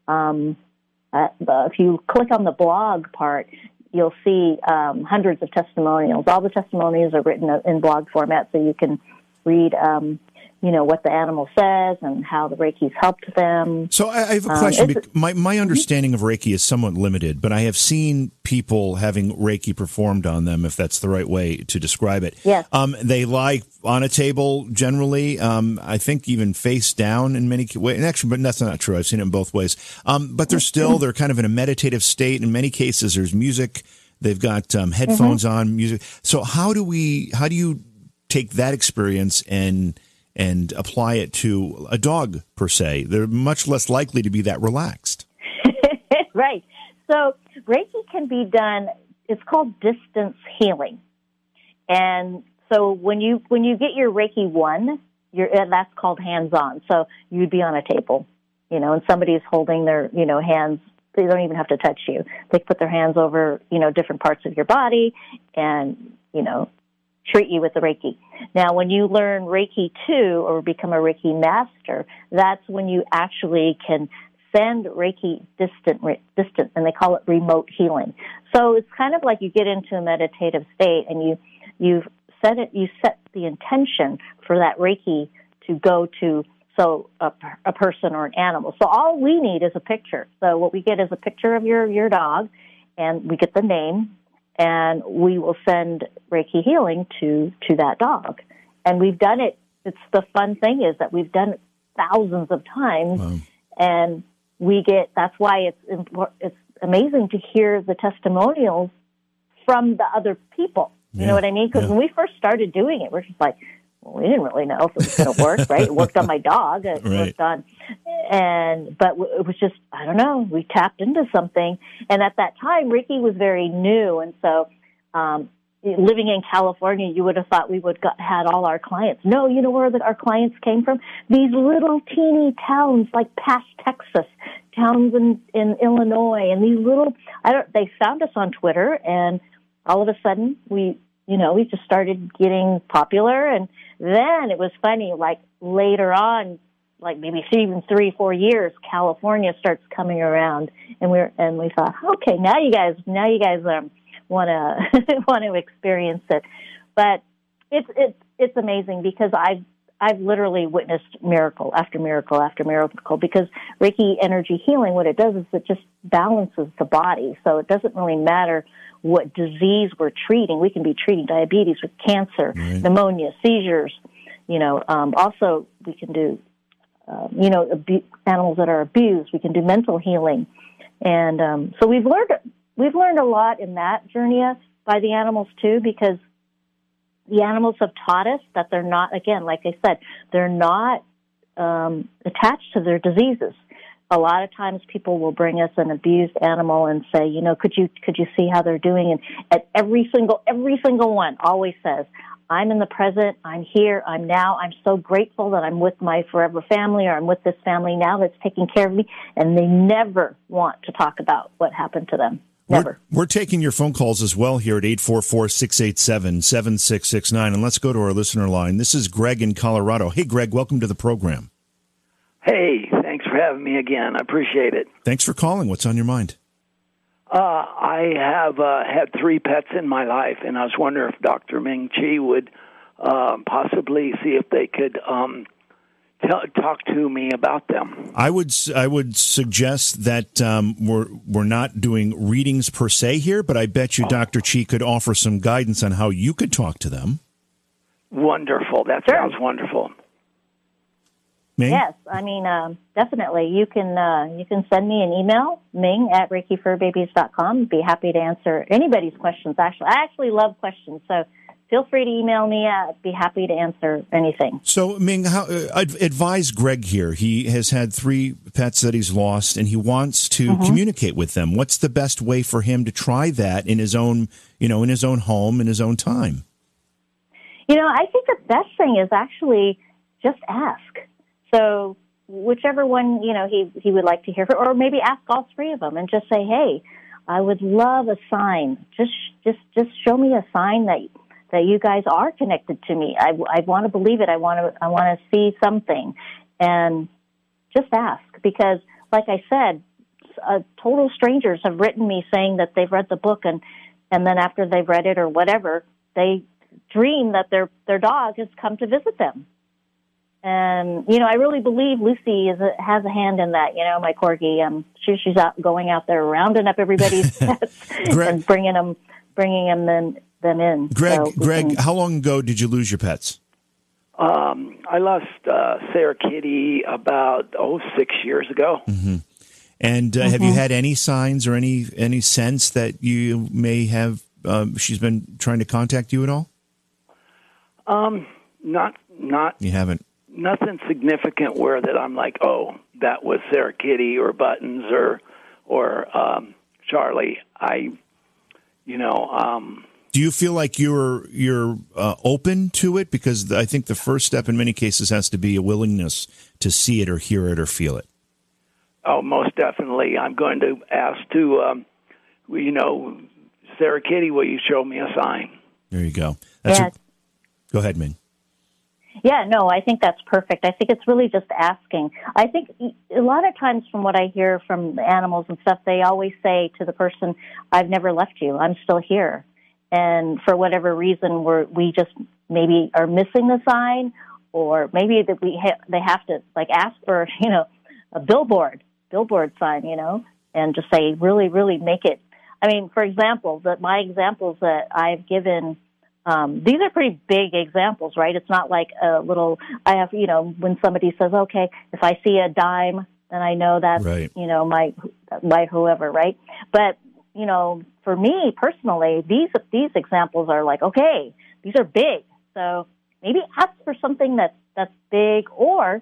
If you click on the blog part, you'll see hundreds of testimonials. All the testimonials are written in blog format, so you can read, you know, what the animal says and how the Reiki's helped them. So I have a question. My understanding of Reiki is somewhat limited, but I have seen people having Reiki performed on them, if that's the right way to describe it. Yes. They lie on a table generally, I think even face down in many ways. Actually, but that's not true. I've seen it in both ways. But they're kind of in a meditative state. In many cases, there's music. They've got headphones on, music. So how do you take that experience and apply it to a dog, per se? They're much less likely to be that relaxed. Right. So Reiki can be done, it's called distance healing. And so when you get your Reiki 1, that's called hands-on. So you'd be on a table, you know, and somebody's holding their, you know, hands. They don't even have to touch you. They put their hands over, you know, different parts of your body and, you know, treat you with the Reiki. Now, when you learn Reiki 2 or become a Reiki master, that's when you actually can send Reiki distant, and they call it remote healing. So it's kind of like you get into a meditative state and you set the intention for that Reiki to go to a person or an animal. So all we need is a picture. So what we get is a picture of your dog, and we get the name, and we will send Reiki healing to that dog. And we've done it. It's the fun thing is that we've done it thousands of times. Wow. And that's why it's amazing to hear the testimonials from the other people. Yeah. You know what I mean? Because when we first started doing it, we're just like, well, we didn't really know if it was going to work, right? It worked on my dog. It worked on, but it was just, I don't know, we tapped into something. And at that time, Reiki was very new. And so living in California, you would have thought we would had all our clients. No, you know where our clients came from? These little teeny towns like past Texas, towns in Illinois. And these they found us on Twitter, and all of a sudden we just started getting popular. And then it was funny, like later on, like maybe even 3-4 years, California starts coming around, and we thought, okay, now you guys want to experience it. But it's amazing because I've literally witnessed miracle after miracle after miracle, because Reiki energy healing, what it does is it just balances the body. So it doesn't really matter what disease we're treating. We can be treating diabetes with cancer, pneumonia, seizures. You know, also we can do animals that are abused. We can do mental healing, and so we've learned a lot in that journey by the animals too, because the animals have taught us that they're not, again, like I said, they're not attached to their diseases. A lot of times people will bring us an abused animal and say, you know, could you see how they're doing? And at every single one always says, I'm in the present, I'm here, I'm now, I'm so grateful that I'm with my forever family, or I'm with this family now that's taking care of me, and they never want to talk about what happened to them. Never. We're taking your phone calls as well here at 844-687-7669, and let's go to our listener line. This is Greg in Colorado. Hey, Greg, welcome to the program. Hey, thanks for having me again. I appreciate it. Thanks for calling. What's on your mind? I have had three pets in my life, and I was wondering if Dr. Ming Qi would possibly see if they could talk to me about them. I would suggest that we're not doing readings per se here, but I bet you Dr. Qi could offer some guidance on how you could talk to them. Wonderful. That sounds wonderful. Ming? Yes, I mean, definitely. You can send me an email, ming@reikifurbabies.com. Be happy to answer anybody's questions. Actually, I actually love questions, so feel free to email me. I'd be happy to answer anything. So, Ming, I'd advise Greg here. He has had three pets that he's lost, and he wants to communicate with them. What's the best way for him to try that in his own, in his own home, in his own time? I think the best thing is actually just ask. So whichever one, he would like to hear from, or maybe ask all three of them and just say, hey, I would love a sign. Just show me a sign that you guys are connected to me. I want to believe it. I want to see something. And just ask, because like I said, total strangers have written me saying that they've read the book, and then after they've read it or whatever, they dream that their dog has come to visit them. And, I really believe Lucy has a hand in that, my corgi. She's going out there rounding up everybody's pets and bringing them in. Greg, how long ago did you lose your pets? I lost Sarah Kitty about, 6 years ago. Mm-hmm. And have you had any signs or any sense that you may have, she's been trying to contact you at all? Not. You haven't? Nothing significant where that I'm like, oh, that was Sarah Kitty or Buttons or Charlie. Do you feel like you're open to it? Because I think the first step in many cases has to be a willingness to see it or hear it or feel it. Oh, most definitely. I'm going to ask to, Sarah Kitty, will you show me a sign? There you go. Go ahead, Min. Yeah, no, I think that's perfect. I think it's really just asking. I think a lot of times from what I hear from the animals and stuff, they always say to the person, I've never left you. I'm still here. And for whatever reason, we just maybe are missing the sign, or maybe that they have to ask for, a billboard sign, and just say, really, really make it. I mean, for example, my examples that I've given, these are pretty big examples, right? It's not like a little, when somebody says, okay, if I see a dime, then I know that's, right, my whoever, right? But, for me personally, these examples are like, okay, these are big. So maybe ask for something that's big, or a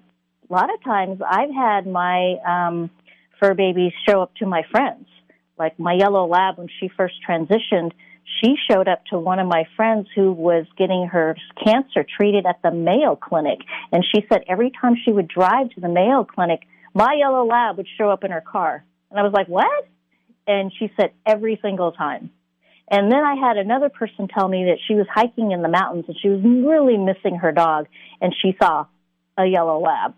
lot of times I've had my fur babies show up to my friends. Like my yellow lab, when she first transitioned, she showed up to one of my friends who was getting her cancer treated at the Mayo Clinic. And she said every time she would drive to the Mayo Clinic, my yellow lab would show up in her car. And I was like, what? And she said every single time. And then I had another person tell me that she was hiking in the mountains and she was really missing her dog, and she saw a yellow lab.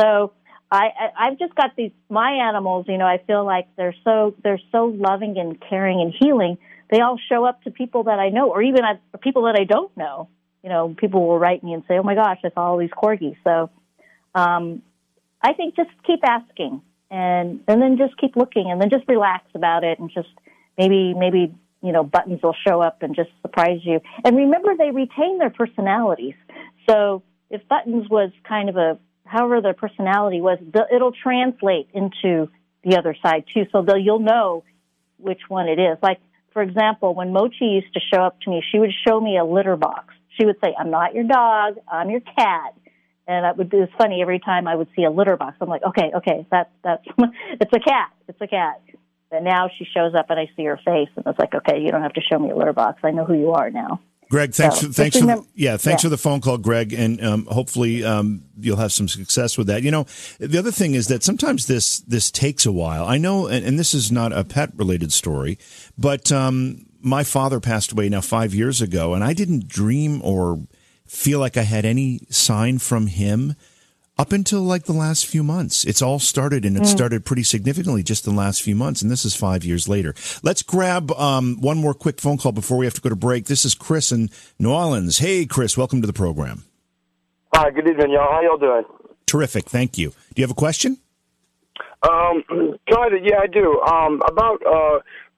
So I've just got my animals, I feel like they're so loving and caring and healing. They all show up to people that I know, or even people that I don't know. People will write me and say, oh, my gosh, I saw all these corgis. So I think just keep asking and then just keep looking and then just relax about it, and just maybe Buttons will show up and just surprise you. And remember, they retain their personalities. So if Buttons was kind of a however their personality was, it'll translate into the other side too. So you'll know which one it is. Like, for example, when Mochi used to show up to me, she would show me a litter box. She would say, "I'm not your dog, I'm your cat." And it was funny, every time I would see a litter box, I'm like, okay, that's, it's a cat. And now she shows up and I see her face, and it's like, okay, you don't have to show me a litter box. I know who you are now. Greg, thanks for the phone call, Greg, and hopefully you'll have some success with that. You know, the other thing is that sometimes this takes a while. I know, and this is not a pet-related story, but my father passed away now 5 years ago, and I didn't dream or feel like I had any sign from him up until like the last few months. It's all started, and it started pretty significantly just the last few months, and this is 5 years later. Let's grab one more quick phone call before we have to go to break. This is Chris in New Orleans. Hey, Chris, welcome to the program. Hi, good evening, y'all. How y'all doing? Terrific, thank you. Do you have a question? Kind of, yeah, I do. About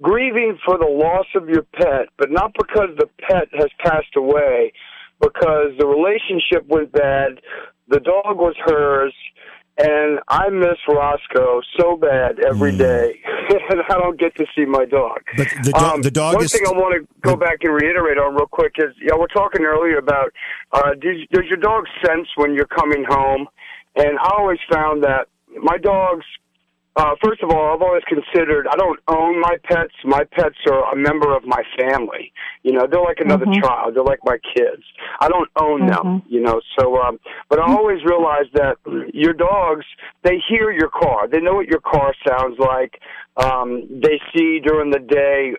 grieving for the loss of your pet, but not because the pet has passed away, because the relationship was bad, the dog was hers, and I miss Roscoe so bad every day, and I don't get to see my dog. But the dog one is... thing I want to go back and reiterate on real quick is, you know, we're talking earlier about, does your dog sense when you're coming home? And I always found that my dogs, first of all, I've always considered, I don't own my pets. My pets are a member of my family. You know, they're like another child. They're like my kids. I don't own them, you know. So, but I always realized that your dogs, they hear your car. They know what your car sounds like. They see during the day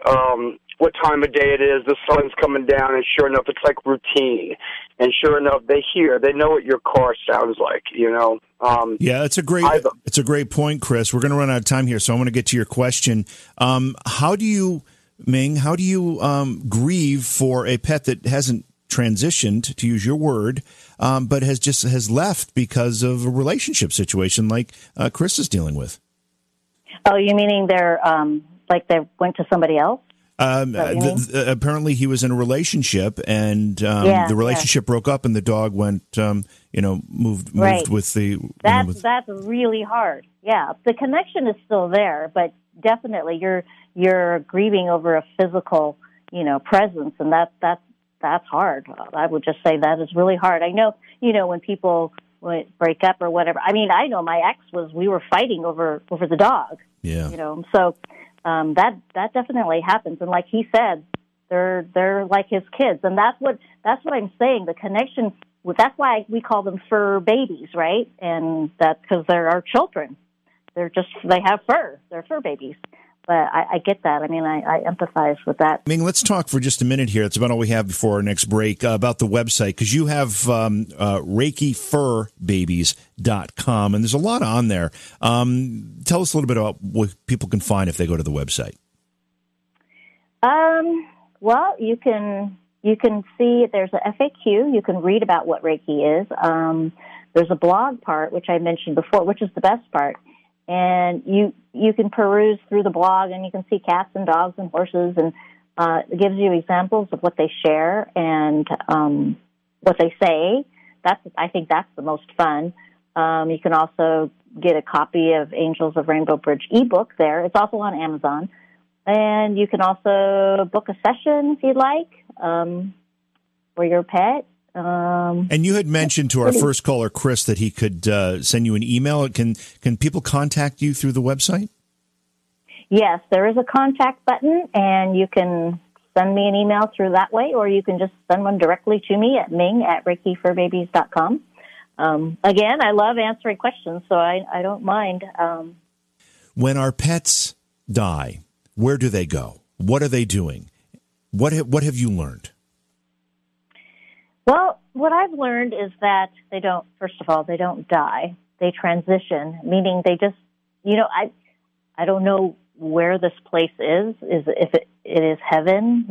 what time of day it is. The sun's coming down, and sure enough, it's like routine. And sure enough, they hear. They know what your car sounds like, you know. Yeah, it's a great point, Chris. We're going to run out of time here, so I want to get to your question. How do you, Ming, grieve for a pet that hasn't transitioned, to use your word, but has left because of a relationship situation like Chris is dealing with? Oh, you meaning they're like they went to somebody else? Apparently he was in a relationship, and the relationship broke up, and the dog went, moved right. with the... That's really hard. Yeah. The connection is still there, but definitely you're grieving over a physical, presence, and that's hard. I would just say that is really hard. I know, when people break up or whatever, I mean, I know my ex we were fighting over the dog. Yeah. So... that definitely happens, and like he said, they're like his kids, and that's what I'm saying. The connection, that's why we call them fur babies, right? And that's because they're our children. They have fur. They're fur babies. But I get that. I mean, I empathize with that. Ming, let's talk for just a minute here. That's about all we have before our next break about the website, because you have ReikiFurBabies.com, and there's a lot on there. Tell us a little bit about what people can find if they go to the website. Well, you can see there's an FAQ. You can read about what Reiki is. There's a blog part, which I mentioned before, which is the best part. And you can peruse through the blog, and you can see cats and dogs and horses, and it gives you examples of what they share and what they say. I think that's the most fun. You can also get a copy of Angels of Rainbow Bridge ebook there. It's also on Amazon. And you can also book a session if you'd like for your pet. And you had mentioned to our first caller, Chris, that he could send you an email. Can people contact you through the website? Yes, there is a contact button, and you can send me an email through that way, or you can just send one directly to me at ming@reikifurbabies.com. Again, I love answering questions, so I don't mind. When our pets die, where do they go? What are they doing? What have you learned? Well, what I've learned is that they don't die. They transition, meaning they just, I don't know where this place is if it is heaven,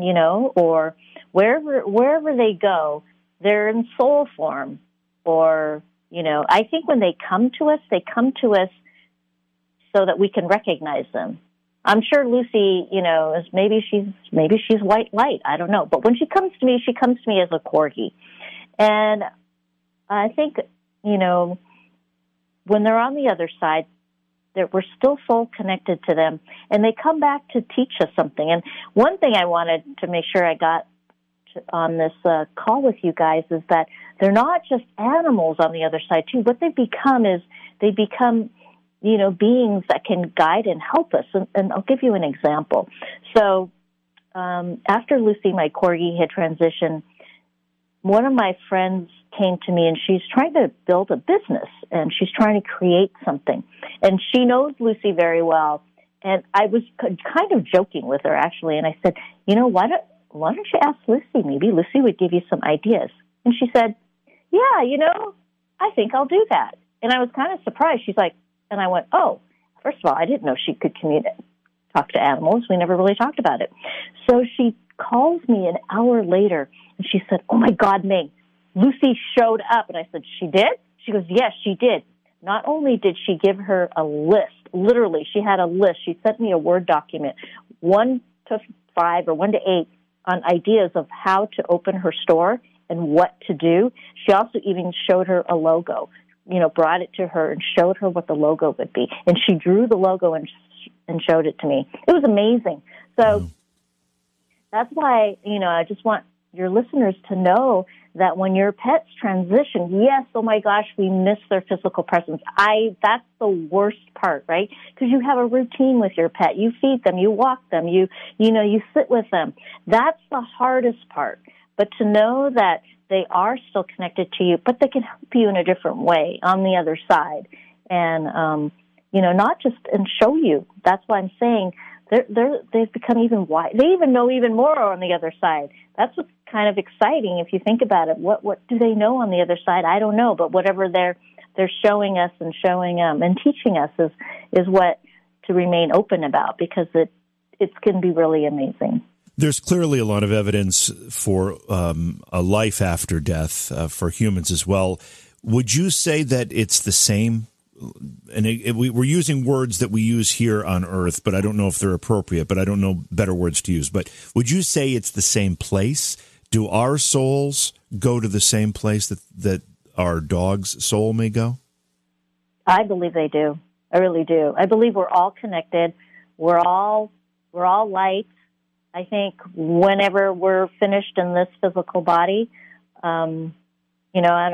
or wherever they go, they're in soul form. Or, I think when they come to us so that we can recognize them. I'm sure Lucy, is maybe she's white light. I don't know. But when she comes to me as a corgi. And I think, when they're on the other side, that we're still soul connected to them, and they come back to teach us something. And one thing I wanted to make sure I got on this call with you guys is that they're not just animals on the other side, too. What they become is they become, you know, beings that can guide and help us. And I'll give you an example. So after Lucy, my corgi, had transitioned, one of my friends came to me, and she's trying to build a business, and she's trying to create something. And she knows Lucy very well. And I was kind of joking with her, actually. And I said, you know, why don't you ask Lucy? Maybe Lucy would give you some ideas. And she said, yeah, you know, I think I'll do that. And I was kind of surprised. She's like, and I went, oh, first of all, I didn't know she could talk to animals. We never really talked about it. So she calls me an hour later, and she said, oh, my God, Ming, Lucy showed up. And I said, she did? She goes, yes, she did. Not only did she give her a list, literally, she had a list. She sent me a Word document, 1 to 5 or 1 to 8, on ideas of how to open her store and what to do. She also even showed her a logo, you know, brought it to her and showed her what the logo would be. And she drew the logo and showed it to me. It was amazing. So that's why, you know, I just want your listeners to know that when your pets transition, yes, oh my gosh, we miss their physical presence. That's the worst part, right? Because you have a routine with your pet. You feed them, you walk them, you know, you sit with them. That's the hardest part. But to know that they are still connected to you, but they can help you in a different way on the other side. And, you know, not just and show you. That's why I'm saying they've become even wise. They even know even more on the other side. That's what's kind of exciting if you think about it. What do they know on the other side? I don't know, but whatever they're showing us and and teaching us is what to remain open about, because it can be really amazing. There's clearly a lot of evidence for a life after death for humans as well. Would you say that it's the same? And we're using words that we use here on Earth, but I don't know if they're appropriate, but I don't know better words to use. But would you say it's the same place? Do our souls go to the same place that our dog's soul may go? I believe they do. I really do. I believe we're all connected. We're all light. I think whenever we're finished in this physical body, you know, I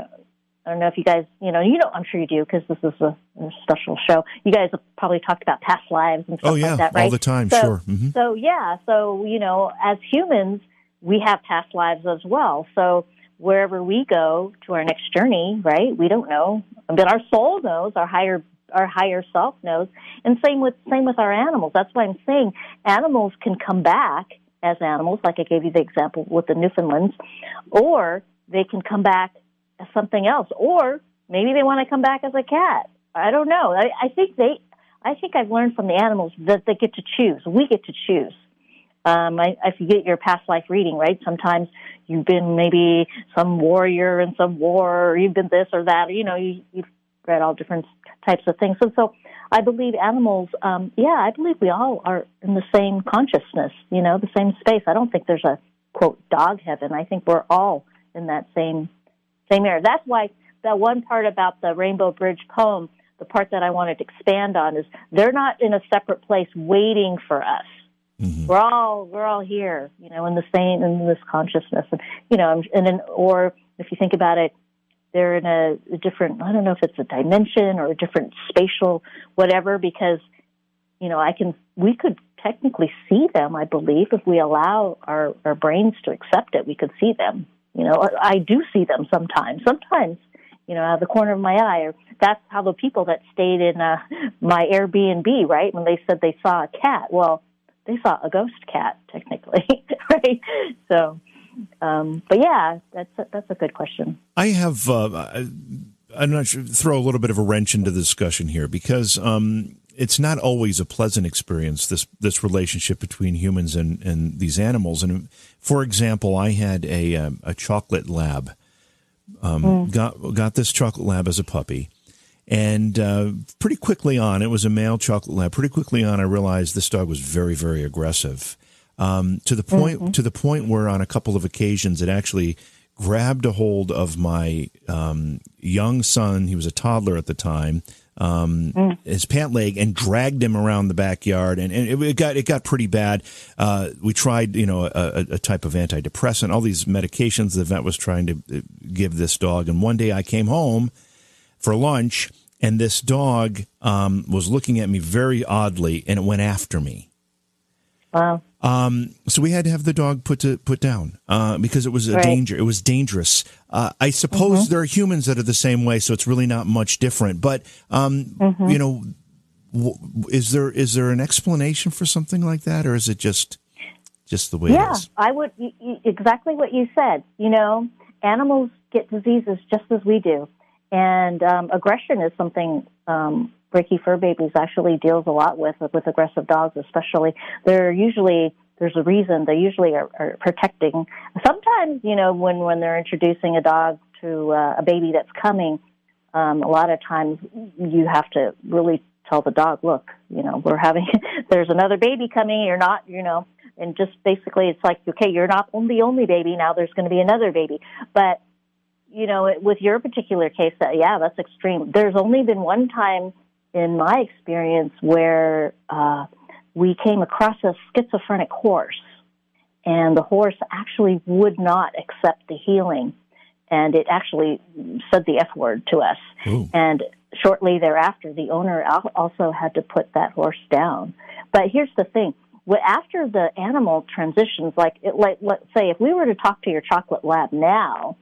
don't know if you guys, you know, I'm sure you do, because this is a special show. You guys have probably talked about past lives and stuff like that, right? Oh, yeah, all the time, so, sure. Mm-hmm. So, you know, as humans, we have past lives as well. So wherever we go to our next journey, right, we don't know. But our soul knows, our higher self knows. And same with our animals. That's why I'm saying animals can come back as animals, like I gave you the example with the Newfoundlands, or they can come back something else, or maybe they want to come back as a cat. I don't know. I think I've learned from the animals that they get to choose. We get to choose. If you get your past life reading, right, sometimes you've been maybe some warrior in some war, or you've been this or that, or, you know, you've read all different types of things. And so I believe animals, I believe we all are in the same consciousness, you know, the same space. I don't think there's a, quote, dog heaven. I think we're all in that same area. That's why that one part about the Rainbow Bridge poem, the part that I wanted to expand on, is they're not in a separate place waiting for us. Mm-hmm. We're all here, you know, in the same, in this consciousness, and, you know, or if you think about it, they're in a different, I don't know if it's a dimension or a different spatial whatever, because, you know, we could technically see them. I believe if we allow our brains to accept it, we could see them. You know, I do see them sometimes, you know, out of the corner of my eye. Or that's how the people that stayed in my Airbnb, right, when they said they saw a cat. Well, they saw a ghost cat, technically, right? So, but yeah, that's a good question. I have, I'm not sure, throw a little bit of a wrench into the discussion here, because it's not always a pleasant experience, this relationship between humans and these animals. And for example, I had a chocolate lab, got this chocolate lab as a puppy, and pretty quickly on, it was a male chocolate lab. Pretty quickly on, I realized this dog was very, very aggressive, to the point where on a couple of occasions it actually grabbed a hold of my young son. He was a toddler at the time. his pant leg and dragged him around the backyard, and it got pretty bad. We tried, a type of antidepressant, all these medications the vet was trying to give this dog. And one day I came home for lunch, and this dog was looking at me very oddly, and it went after me. Wow. So we had to have the dog put down because it was a danger. It was dangerous. I suppose there are humans that are the same way, so it's really not much different. But is there an explanation for something like that, or is it just the way it is? Yeah, I would exactly what you said. Animals get diseases just as we do, and aggression is something. Reiki Fur Babies actually deals a lot with aggressive dogs, especially. There's a reason. They usually are protecting. Sometimes, when they're introducing a dog to a baby that's coming, a lot of times you have to really tell the dog, look, there's another baby coming. You're not, and just basically it's like, okay, you're not the only baby. Now there's going to be another baby. But, with your particular case, that's extreme. There's only been one time in my experience where we came across a schizophrenic horse, and the horse actually would not accept the healing, and it actually said the F word to us. Ooh. And shortly thereafter, the owner also had to put that horse down. But here's the thing. After the animal transitions, like let's say if we were to talk to your chocolate lab now,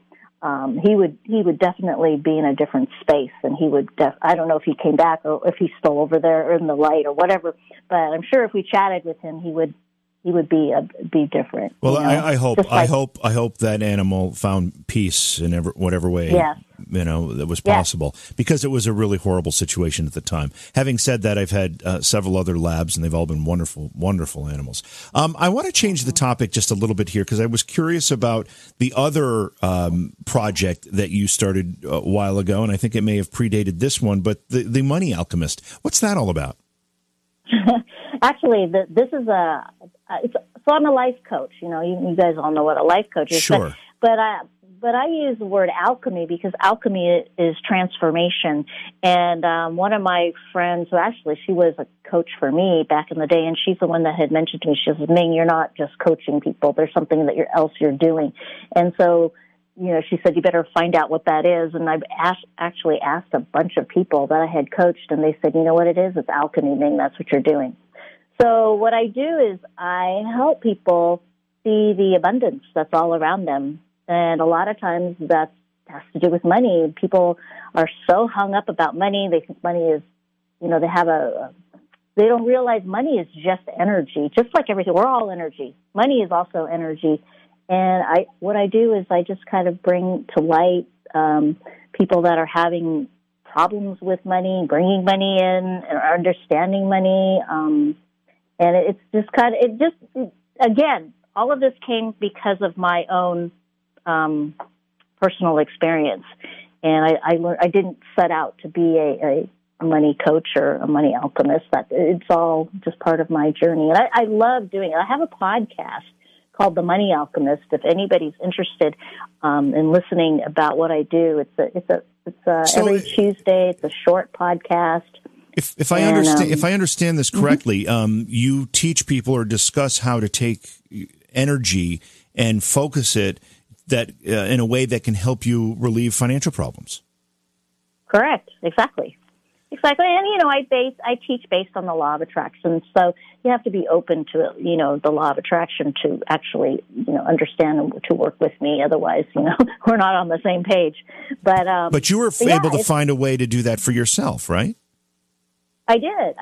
he would definitely be in a different space, and he would. I don't know if he came back or if he's still over there or in the light or whatever. But I'm sure if we chatted with him, he would be different. Well, I hope that animal found peace in whatever way that was possible, because it was a really horrible situation at the time. Having said that, I've had several other labs, and they've all been wonderful, wonderful animals. I want to change the topic just a little bit here, because I was curious about the other project that you started a while ago, and I think it may have predated this one, but the Money Alchemist. What's that all about? Actually, this is so I'm a life coach. You guys all know what a life coach is. Sure. But I use the word alchemy because alchemy is transformation. And one of my friends, she was a coach for me back in the day, and she's the one that had mentioned to me, she says, Ming, you're not just coaching people. There's something else you're doing. And so, she said, you better find out what that is. And I've actually asked a bunch of people that I had coached, and they said, you know what it is? It's alchemy, Ming. That's what you're doing. So what I do is I help people see the abundance that's all around them. And a lot of times that has to do with money. People are so hung up about money. They think money is, they don't realize money is just energy, just like everything. We're all energy. Money is also energy. And what I do is I just kind of bring to light people that are having problems with money, bringing money in, or understanding money, and it's just again, all of this came because of my own personal experience. And I didn't set out to be a money coach or a money alchemist. It's all just part of my journey. And I love doing it. I have a podcast called The Money Alchemist. If anybody's interested in listening about what I do, it's every Tuesday. It's a short podcast. If I understand this correctly, you teach people or discuss how to take energy and focus it in a way that can help you relieve financial problems. Correct. Exactly. And I teach based on the law of attraction, so you have to be open to the law of attraction to actually understand and to work with me. Otherwise, we're not on the same page. But you were able to find a way to do that for yourself, right? I did.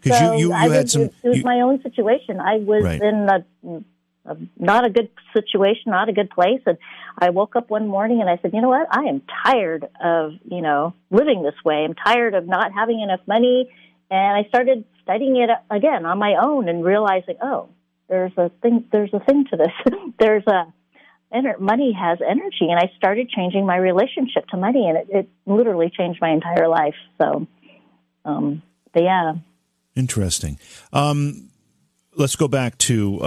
Because so you had some. It was my own situation. I was in a not a good situation, not a good place, and I woke up one morning and I said, "You know what? I am tired of living this way. I'm tired of not having enough money." And I started studying it again on my own and realizing, oh, there's a thing to this. Money has energy, and I started changing my relationship to money, and it literally changed my entire life. So. Interesting. Let's go back to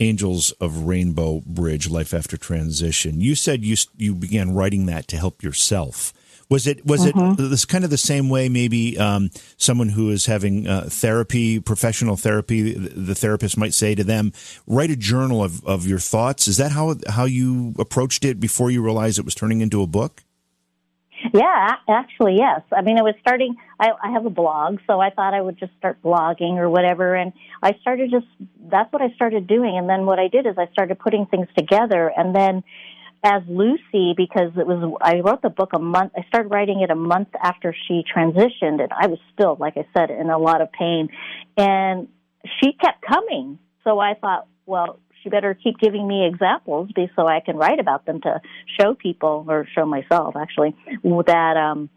Angels of Rainbow Bridge, Life After Transition. You said you began writing that to help yourself. Was it this kind of the same way? Maybe someone who is having therapy, professional therapy, the therapist might say to them, "Write a journal of your thoughts." Is that how you approached it before you realized it was turning into a book? Yeah, actually, yes. I mean, I have a blog, so I thought I would just start blogging or whatever. And I started that's what I started doing. And then what I did is I started putting things together. And then as Lucy, because I wrote the book a month, I started writing it a month after she transitioned. And I was still, like I said, in a lot of pain. And she kept coming. So I thought, well, she better keep giving me examples so I can write about them to show people, or show myself actually, that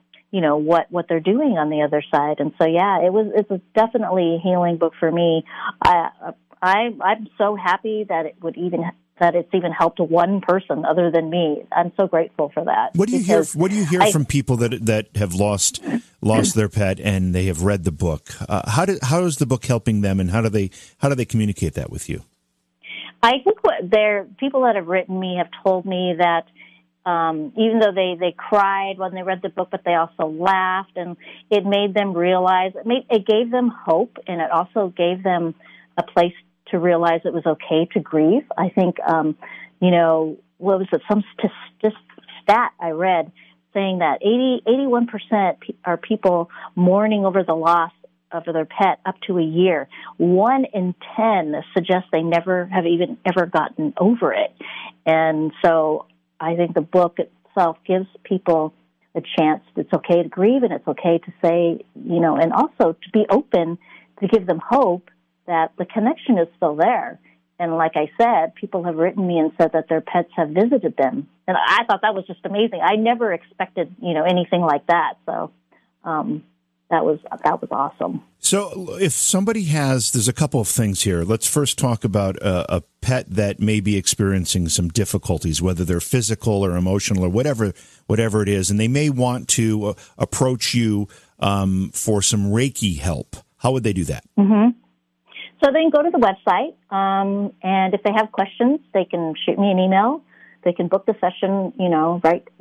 what they're doing on the other side. And so it's definitely a healing book for me. I'm so happy that it's even helped one person other than me. I'm so grateful for that. What do you hear from people that have lost their pet and they have read the book? How is the book helping them, and how do they communicate that with you? I think people that have written me have told me that even though they cried when they read the book, but they also laughed, and it made them realize, it gave them hope, and it also gave them a place to realize it was okay to grieve. I think, what was it, some stat I read saying that 81% are people mourning over the loss of their pet up to a year. 1 in 10 suggests they never have even ever gotten over it. And so I think the book itself gives people a chance. It's okay to grieve, and it's okay to say, and also to be open, to give them hope that the connection is still there. And like I said, people have written me and said that their pets have visited them. And I thought that was just amazing. I never expected, anything like that. So, That was awesome. So if somebody there's a couple of things here. Let's first talk about a pet that may be experiencing some difficulties, whether they're physical or emotional or whatever it is, and they may want to approach you for some Reiki help. How would they do that? Mm-hmm. So they can go to the website, and if they have questions, they can shoot me an email. They can book the session,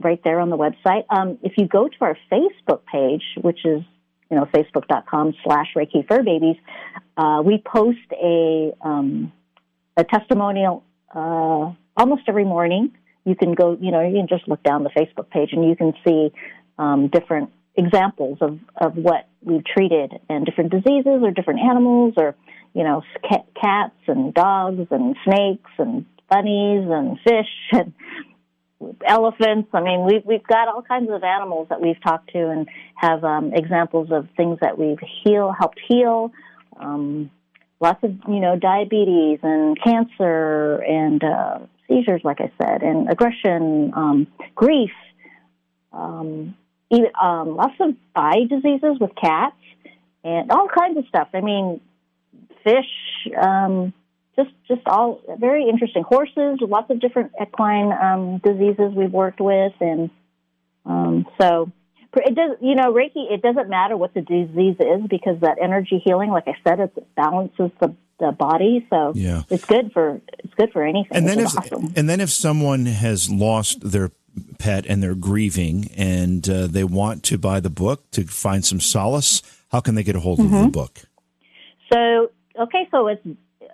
right there on the website. If you go to our Facebook page, which is facebook.com/Reiki Fur Babies, we post a testimonial almost every morning. You can go, you can just look down the Facebook page and you can see different examples of what we've treated, and different diseases or different animals, or, cats and dogs and snakes and bunnies and fish and elephants. I mean, we've got all kinds of animals that we've talked to, and have examples of things that we've helped heal. Lots of diabetes and cancer and seizures, like I said, and aggression, grief, even lots of eye diseases with cats, and all kinds of stuff. I mean, fish. Just all very interesting. Horses, lots of different equine diseases we've worked with, and so it does. Reiki, it doesn't matter what the disease is, because that energy healing, like I said, it balances the body. So yeah, it's good for anything. And then if someone has lost their pet and they're grieving, and they want to buy the book to find some solace, how can they get a hold of the book? So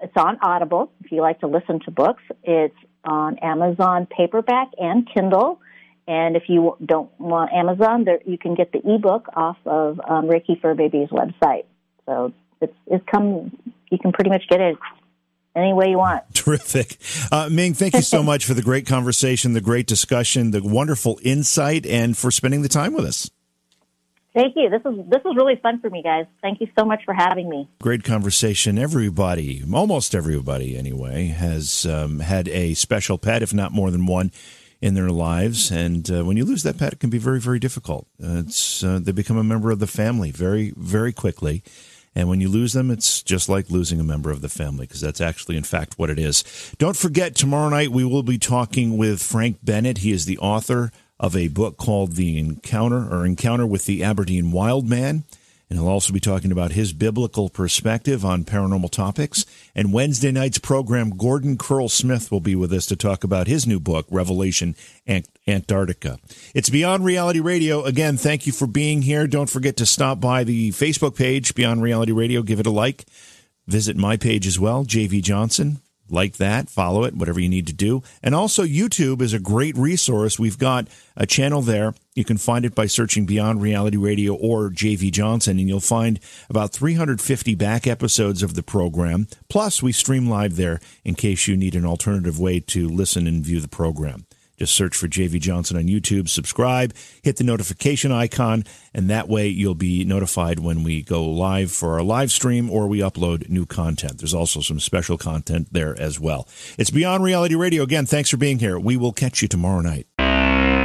it's on Audible, if you like to listen to books. It's on Amazon paperback and Kindle. And if you don't want Amazon, you can get the ebook off of Reiki Fur Babies' website. So you can pretty much get it any way you want. Terrific. Ming, thank you so much for the great conversation, the great discussion, the wonderful insight, and for spending the time with us. Thank you. This is really fun for me, guys. Thank you so much for having me. Great conversation. Everybody, almost everybody anyway, has had a special pet, if not more than one, in their lives. And when you lose that pet, it can be very, very difficult. They become a member of the family very, very quickly. And when you lose them, it's just like losing a member of the family, because that's actually, in fact, what it is. Don't forget, tomorrow night we will be talking with Frank Bennett. He is the author of a book called Encounter with the Aberdeen Wild Man. and he'll also be talking about his biblical perspective on paranormal topics. And Wednesday night's program, Gordon Curl Smith will be with us to talk about his new book, Revelation Antarctica. It's Beyond Reality Radio. Again, thank you for being here. Don't forget to stop by the Facebook page, Beyond Reality Radio. Give it a like. Visit my page as well, JV Johnson. Like that, follow it, whatever you need to do. And also, YouTube is a great resource. We've got a channel there. You can find it by searching Beyond Reality Radio or JV Johnson, and you'll find about 350 back episodes of the program. Plus, we stream live there in case you need an alternative way to listen and view the program. Just search for JV Johnson on YouTube, subscribe, hit the notification icon, and that way you'll be notified when we go live for our live stream or we upload new content. There's also some special content there as well. It's Beyond Reality Radio. Again, thanks for being here. We will catch you tomorrow night.